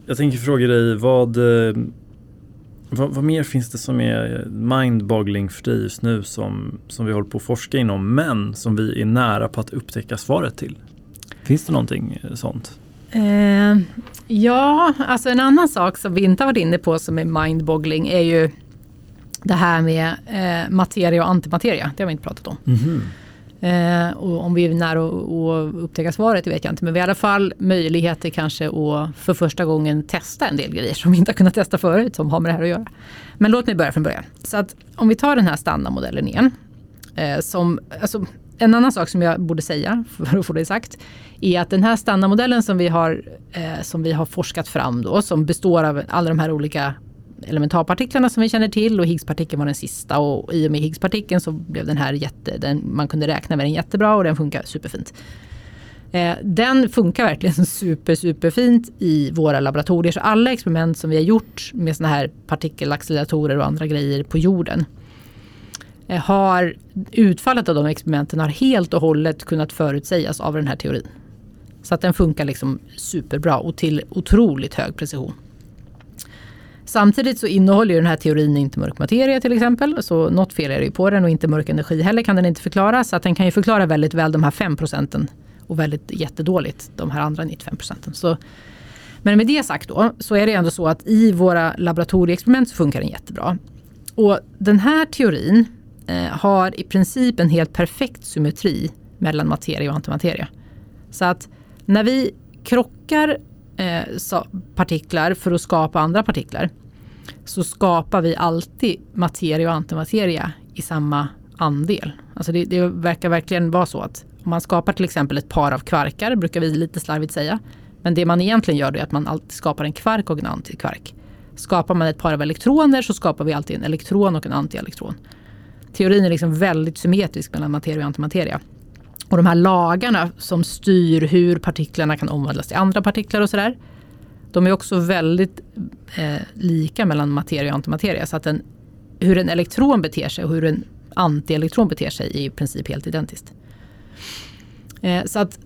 Jag tänker fråga dig, vad mer finns det som är mind-boggling för dig just nu som vi håller på att forska inom men som vi är nära på att upptäcka svaret till? Finns det någonting sånt? Ja, alltså en annan sak som vi inte har varit inne på som är mind-boggling är ju det här med materia och antimateria. Det har vi inte pratat om. Mm-hmm. Och om vi är nära att upptäcka svaret, det vet jag inte. Men vi har i alla fall möjligheter kanske att för första gången testa en del grejer som vi inte har kunnat testa förut, som har med det här att göra. Men låt mig börja från början. Så att om vi tar den här standardmodellen igen. En annan sak som jag borde säga, för att få det sagt, är att den här standardmodellen som vi har forskat fram då, som består av alla de här olika elementarpartiklarna som vi känner till, och Higgspartikeln var den sista, och i och med Higgspartikeln så blev den här man kunde räkna med den jättebra, och den funkar superfint. Den funkar verkligen superfint i våra laboratorier, så alla experiment som vi har gjort med såna här partikelacceleratorer och andra grejer på jorden, har utfallet av de experimenten har helt och hållet kunnat förutsägas av den här teorin. Så att den funkar liksom superbra och till otroligt hög precision. Samtidigt så innehåller ju den här teorin inte mörk materia till exempel, så något fel är det ju på den, och inte mörk energi heller kan den inte förklara, så att den kan ju förklara väldigt väl de här 5% och väldigt jättedåligt de här andra 95%. Så, men med det sagt då, så är det ändå så att i våra laboratorieexperiment så funkar den jättebra. Och den här teorin har i princip en helt perfekt symmetri mellan materia och antimateria. Så att när vi krockar partiklar för att skapa andra partiklar, så skapar vi alltid materia och antimateria i samma andel. Alltså det verkar verkligen vara så att om man skapar till exempel ett par av kvarkar, brukar vi lite slarvigt säga, men det man egentligen gör är att man alltid skapar en kvark och en antikvark. Skapar man ett par av elektroner, så skapar vi alltid en elektron och en antielektron. Teorin är liksom väldigt symmetrisk mellan materia och antimateria. Och de här lagarna som styr hur partiklarna kan omvandlas till andra partiklar och sådär, de är också väldigt lika mellan materia och antimateria. Så att hur en elektron beter sig och hur en antielektron beter sig är i princip helt identiskt. Så att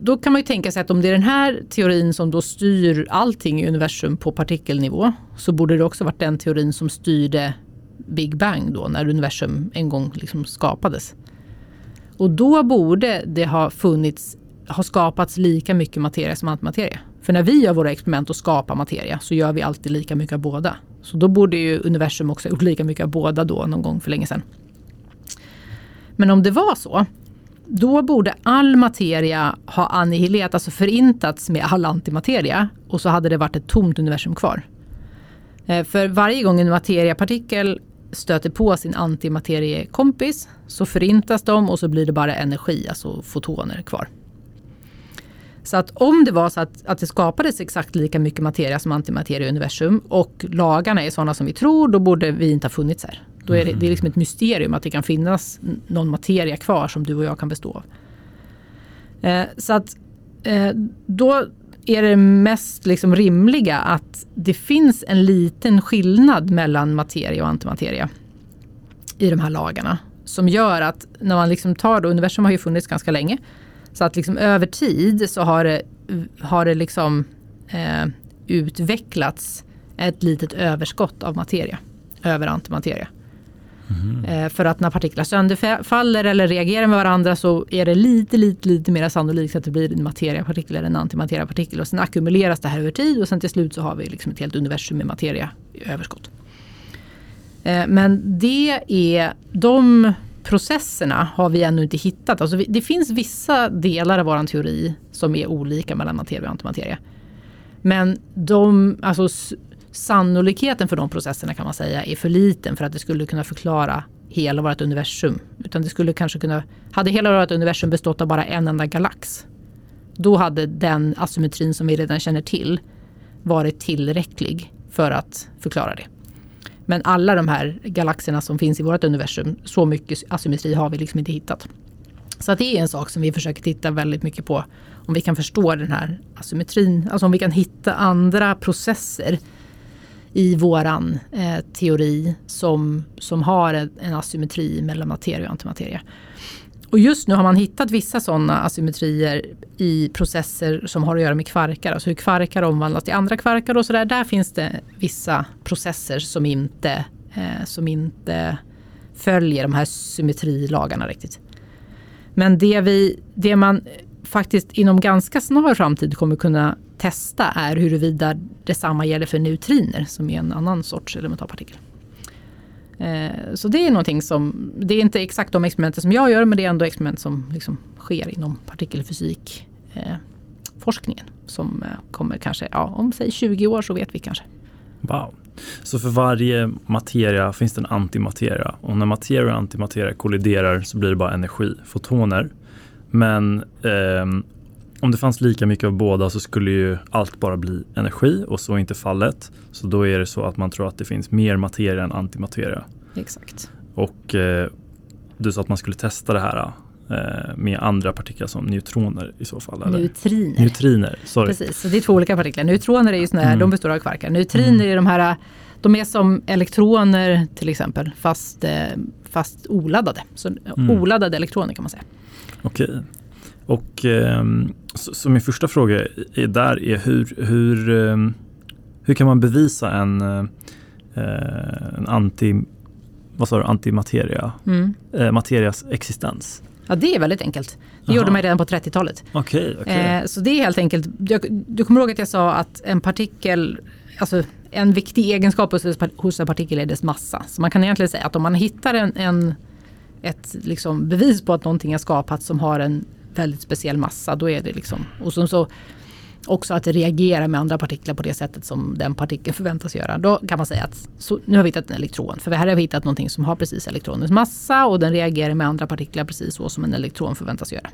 då kan man ju tänka sig att om det är den här teorin som då styr allting i universum på partikelnivå, så borde det också varit den teorin som styrde Big Bang då, när universum en gång liksom skapades. Och då borde det ha skapats lika mycket materia som antimateria. För när vi gör våra experiment och skapar materia, så gör vi alltid lika mycket av båda. Så då borde ju universum också gjort lika mycket av båda då, någon gång för länge sedan. Men om det var så, då borde all materia ha annihilerats, alltså förintats med all antimateria, och så hade det varit ett tomt universum kvar. För varje gång en materiapartikel stöter på sin antimateriekompis, så förintas de, och så blir det bara energi, alltså fotoner kvar. Så att om det var så att det skapades exakt lika mycket materia som antimateria i universum, och lagarna är sådana som vi tror, då borde vi inte ha funnits här. Då är det är liksom ett mysterium att det kan finnas någon materia kvar som du och jag kan bestå av. Så att då är det mest liksom rimliga att det finns en liten skillnad mellan materia och antimateria i de här lagarna, som gör att när man liksom tar då, universum har ju funnits ganska länge, så att liksom över tid så har det liksom utvecklats ett litet överskott av materia över antimateria. För att när partiklar sönderfaller eller reagerar med varandra, så är det lite mer sannolikt att det blir en materiapartikel eller en antimateriapartikel, och sen ackumuleras det här över tid, och sen till slut så har vi liksom ett helt universum med materia i överskott. Men de processerna har vi ännu inte hittat. Alltså det finns vissa delar av vår teori som är olika mellan materia och antimateria. Men sannolikheten för de processerna, kan man säga, är för liten för att det skulle kunna förklara hela vårt universum. Utan det skulle kanske hade hela vårt universum bestått av bara en enda galax, då hade den asymmetrin som vi redan känner till varit tillräcklig för att förklara det. Men alla de här galaxerna som finns i vårt universum, så mycket asymmetri har vi liksom inte hittat. Så att det är en sak som vi försöker titta väldigt mycket på, om vi kan förstå den här asymmetrin, alltså om vi kan hitta andra processer i våran teori som har en asymmetri mellan materia och antimateria. Och just nu har man hittat vissa sådana asymmetrier i processer som har att göra med kvarkar. Alltså hur kvarkar omvandlas till andra kvarkar och sådär. Där finns det vissa processer som inte följer de här symmetrilagarna riktigt. Men det man faktiskt inom ganska snar framtid kommer kunna testa är huruvida detsamma gäller för neutriner, som är en annan sorts elementarpartikel. Så det är någonting som, det är inte exakt de experimenten som jag gör, men det är ändå experiment som liksom sker inom partikelfysik forskningen som kommer kanske, ja, om säg 20 år så vet vi kanske. Wow. Så för varje materia finns det en antimateria. Och när materia och antimateria kolliderar så blir det bara energi, fotoner. Men om det fanns lika mycket av båda så skulle ju allt bara bli energi, och så är inte fallet. Så då är det så att man tror att det finns mer materia än antimateria. Exakt. Och du sa att man skulle testa det här med andra partiklar som neutroner i så fall. Eller? Neutriner, sorry. Precis, så det är två olika partiklar. Neutroner är ju sådana här, de består av kvarkar. Neutriner är de här, de är som elektroner till exempel, fast oladdade. Så oladdade elektroner kan man säga. Okej. Okay. Och så min första fråga är där är hur kan man bevisa en antimateria materias existens? Ja, det är väldigt enkelt. Det gjorde man redan på 30-talet. Okej. Så det är helt enkelt, du kommer ihåg att jag sa att en partikel, alltså en viktig egenskap hos en partikel är dess massa. Så man kan egentligen säga att om man hittar ett liksom bevis på att någonting har skapats som har en väldigt speciell massa, då är det liksom, och så också att det reagerar med andra partiklar på det sättet som den partikeln förväntas göra. Då kan man säga att så, nu har vi hittat en elektron, för här har vi hittat någonting som har precis elektronens massa och den reagerar med andra partiklar precis så som en elektron förväntas göra.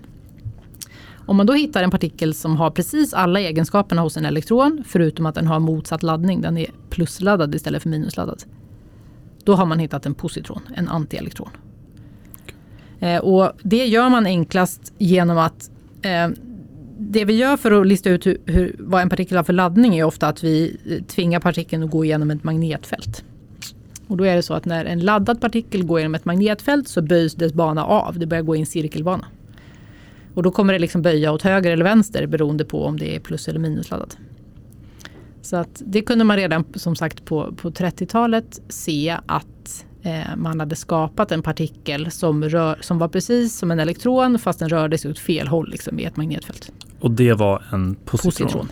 Om man då hittar en partikel som har precis alla egenskaperna hos en elektron, förutom att den har motsatt laddning, den är plusladdad istället för minusladdad, då har man hittat en positron, en antielektron. Och det gör man enklast genom att det vi gör för att lista ut vad en partikel har för laddning är ofta att vi tvingar partikeln att gå igenom ett magnetfält. Och då är det så att när en laddad partikel går igenom ett magnetfält så böjs dess bana av. Det börjar gå i en cirkelbana. Och då kommer det liksom böja åt höger eller vänster beroende på om det är plus eller minus laddad. Så att det kunde man redan som sagt på 30-talet se att man hade skapat en partikel som var precis som en elektron fast den rörde sig åt fel håll liksom, i ett magnetfält. Och det var en positron.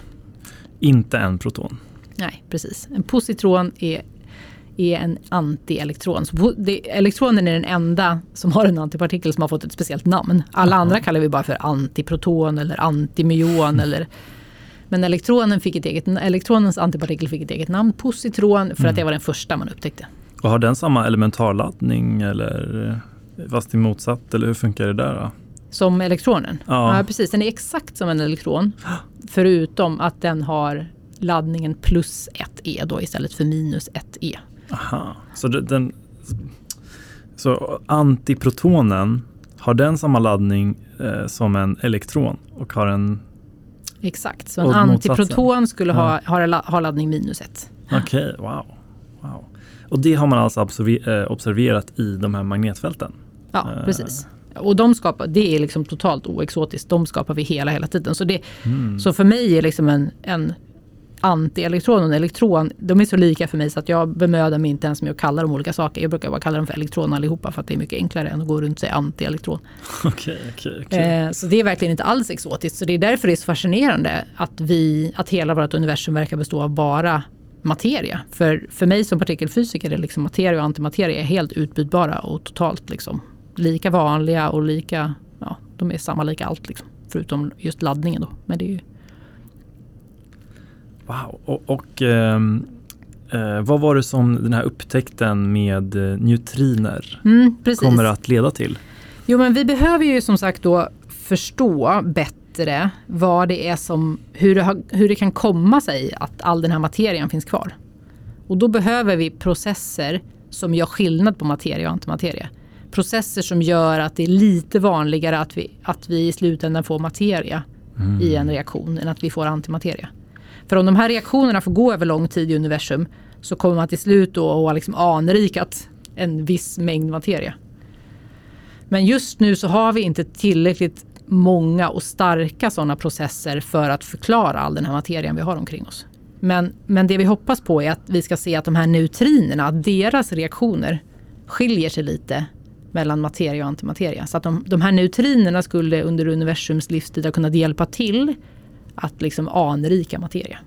Inte en proton. Nej, precis. En positron är en antielektron. Så elektronen är den enda som har en antipartikel som har fått ett speciellt namn. Alla andra kallar vi bara för antiproton eller antimyon eller... Men elektronens antipartikel fick ett eget namn, positron, för att det var den första man upptäckte. Och har den samma elementarladdning eller fast i motsatt, eller hur funkar det där då? Som elektronen? Ja, precis. Den är exakt som en elektron förutom att den har laddningen plus 1e då istället för minus 1e. Aha, så så antiprotonen har den samma laddning som en elektron och har en... Exakt, så en antiproton skulle ha laddning minus 1. Okej, wow. Och det har man alltså observerat i de här magnetfälten. Ja, precis. Och det är liksom totalt oexotiskt. De skapar vi hela tiden. Så, så för mig är liksom en antielektron och en elektron, de är så lika för mig så att jag bemöder mig inte ens med att kalla dem olika saker. Jag brukar bara kalla dem för elektroner allihopa för att det är mycket enklare än att gå runt och säga antielektron. Okej. Så det är verkligen inte alls exotiskt. Så det är därför det är så fascinerande att hela vårt universum verkar bestå av bara materia. För mig som partikelfysiker är liksom materia och antimateria helt utbytbara och totalt liksom lika vanliga och lika, ja, de är samma lika allt liksom, förutom just laddningen då. Men det är ju... Wow, och vad var det som den här upptäckten med neutriner kommer att leda till? Jo, men vi behöver ju som sagt då förstå bättre vad det är som, hur det kan komma sig att all den här materien finns kvar. Och då behöver vi processer som gör skillnad på materia och antimateria. Processer som gör att det är lite vanligare att vi i slutändan får materia i en reaktion än att vi får antimateria. För om de här reaktionerna får gå över lång tid i universum så kommer man till slut då att ha liksom anrikat en viss mängd materia. Men just nu så har vi inte tillräckligt många och starka sådana processer för att förklara all den här materien vi har omkring oss. Men det vi hoppas på är att vi ska se att de här neutrinerna, deras reaktioner skiljer sig lite mellan materia och antimateria. Så att de här neutrinerna skulle under universums livstid ha kunnat hjälpa till att liksom anrika materia.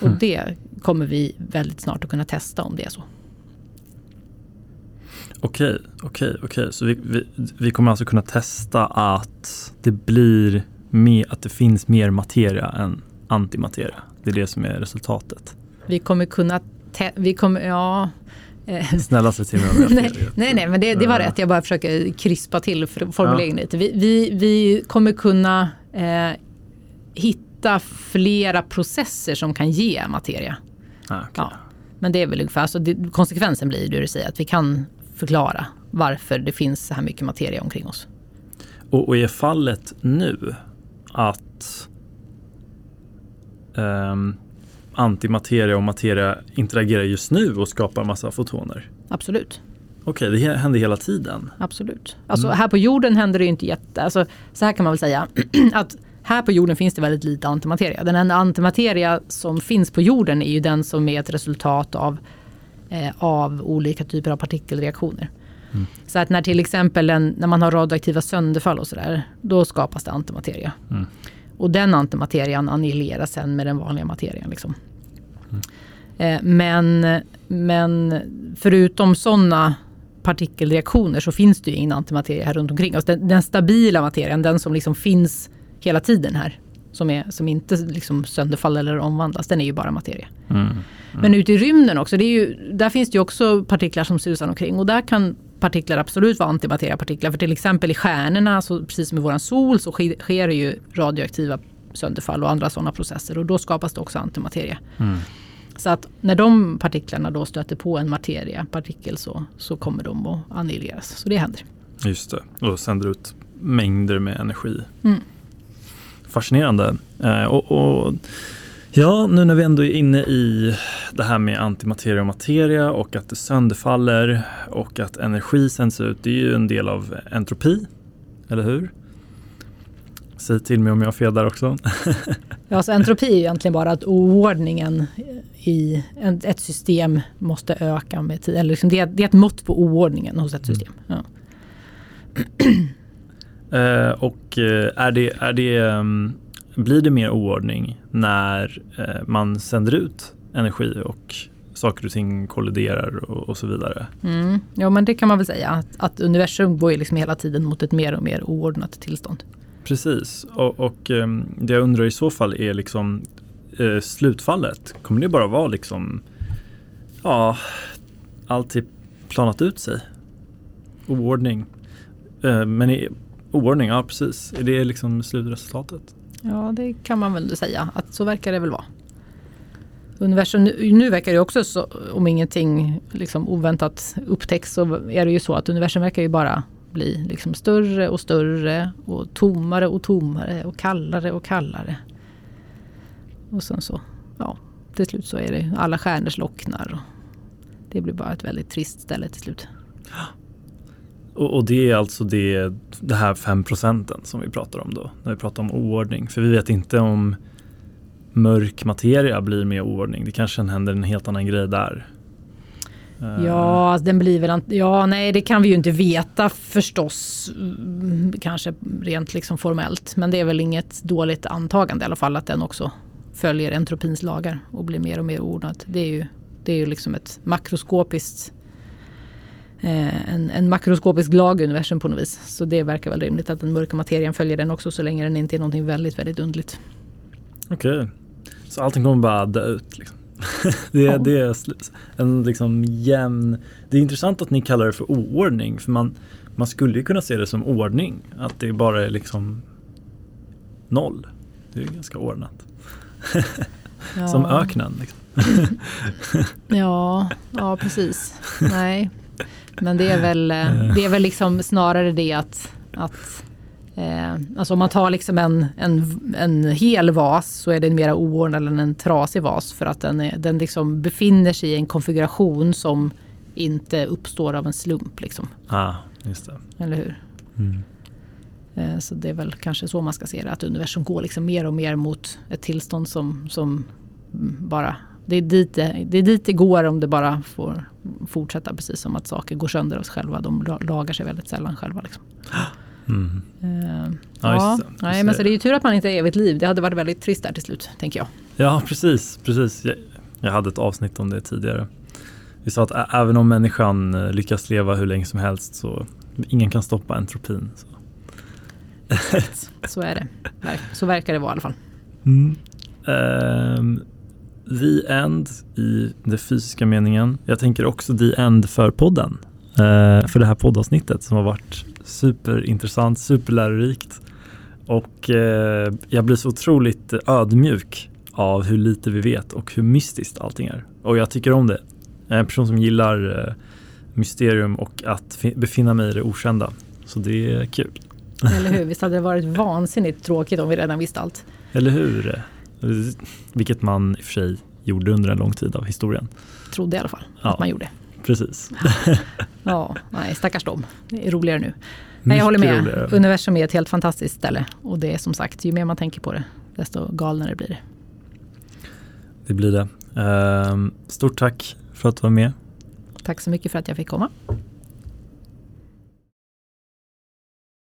Och det kommer vi väldigt snart att kunna testa om det är så. Okej. Så vi kommer alltså kunna testa att det blir med att det finns mer materia än antimateria. Det är det som är resultatet. Vi kommer kunna snälla sig till mig. Nej, men det var rätt. Jag bara försöker krispa till formuleringen lite. Vi kommer kunna hitta flera processer som kan ge materia. Ah, okay. Ja. Men det är väl ungefär, alltså konsekvensen blir det du säger, att vi kan förklara varför det finns så här mycket materia omkring oss. Och är fallet nu att antimateria och materia interagerar just nu och skapar massa fotoner? Absolut. Okej, det händer hela tiden? Absolut. Alltså här på jorden händer det ju inte alltså så här kan man väl säga att här på jorden finns det väldigt lite antimateria. Den enda antimateria som finns på jorden är ju den som är ett resultat av olika typer av partikelreaktioner. Mm. Så att när till exempel när man har radioaktiva sönderfall och sådär, då skapas det antimateria. Mm. Och den antimaterian annihileras sen med den vanliga materian liksom. Men förutom sådana partikelreaktioner så finns det ju ingen antimateria här runt omkring. Alltså den stabila materian, den som liksom finns hela tiden här, som inte liksom sönderfaller eller omvandlas, den är ju bara materia. Men ute i rymden också, där finns det ju också partiklar som susar omkring, och där kan partiklar absolut vara antimateriapartiklar, för till exempel i stjärnorna, så precis som i våran sol, så sker det ju radioaktiva sönderfall och andra sådana processer, och då skapas det också antimateria. Så att när de partiklarna då stöter på en materiapartikel så kommer de att annihileras, så det händer. Just det, och sänder ut mängder med energi. Fascinerande. Och ja, nu när vi ändå är inne i det här med antimateria och materia, och att det sönderfaller och att energi sänds ut, det är ju en del av entropi, eller hur? Säg till mig om jag fel där också. Ja, så entropi är egentligen bara att oordningen i ett system måste öka med tid. Eller liksom det är ett mått på oordningen hos ett system. Ja. Och blir det mer oordning när man sänder ut energi och saker och ting kolliderar och så vidare? Ja, men det kan man väl säga att universum går liksom hela tiden mot ett mer och mer oordnat tillstånd. Precis, och det jag undrar i så fall är liksom slutfallet. Kommer det bara vara liksom allt är planat ut sig? Oordning. Men oordning, ja precis. Är det liksom slutresultatet? Ja, det kan man väl säga. Att så verkar det väl vara. Universum, nu verkar det också så, om ingenting liksom oväntat upptäcks, så är det ju så att universum verkar ju bara bli liksom större och större och tomare och tomare och kallare och kallare. Och sen så, till slut så är det alla stjärnor slocknar och det blir bara ett väldigt trist ställe till slut. Och det är alltså det här 5% som vi pratar om då, när vi pratar om oordning. För vi vet inte om mörk materia blir mer oordning. Det kanske händer en helt annan grej där. Ja, den blir väl det kan vi ju inte veta förstås, kanske rent liksom formellt. Men det är väl inget dåligt antagande i alla fall, att den också följer entropins lagar och blir mer och mer oordnad. Det är ju liksom ett makroskopiskt... en makroskopisk lag i universum på något vis. Så det verkar väl rimligt att den mörka materien följer den också, så länge den inte är någonting väldigt, väldigt underligt. Okej. Så allting kommer bara dö ut liksom. Det är en liksom jämn... Det är intressant att ni kallar det för oordning, för man skulle ju kunna se det som ordning, att det bara är liksom noll. Det är ju ganska ordnat. Som öknen liksom. ja, precis. Nej. Men det är väl liksom snarare det att alltså om man tar liksom en hel vas, så är det mera oordnad än en trasig vas, för att den liksom befinner sig i en konfiguration som inte uppstår av en slump liksom. Ja, just det. Eller hur? Så det är väl kanske så man ska se det, att universum går liksom mer och mer mot ett tillstånd som bara... Det är dit det går, om det bara får fortsätta, precis som att saker går sönder av sig själva. De lagar sig väldigt sällan själva liksom. Nej, men så det är ju tur att man inte är evigt liv. Det hade varit väldigt trist där till slut, tänker jag. Ja, precis. Jag hade ett avsnitt om det tidigare. Vi sa att även om människan lyckas leva hur länge som helst så ingen kan stoppa entropin. Så, så är det. Så verkar det vara i alla fall. Mm. The end i den fysiska meningen. Jag tänker också the end för podden. För det här poddavsnittet som har varit superintressant, superlärorikt. Och jag blir så otroligt ödmjuk av hur lite vi vet och hur mystiskt allting är. Och jag tycker om det. Jag är en person som gillar mysterium och att befinna mig i det okända. Så det är kul. Eller hur? Visst hade det varit vansinnigt tråkigt om vi redan visste allt. Eller hur? Vilket man i och för sig gjorde under en lång tid av historien. Trodde i alla fall att man gjorde. Precis. Ja, nej, stackars dem. Det är roligare nu. Nej, jag håller med. Roligare. Universum är ett helt fantastiskt ställe. Och det är som sagt, ju mer man tänker på det, desto galnare blir det. Det blir det. Stort tack för att du var med. Tack så mycket för att jag fick komma.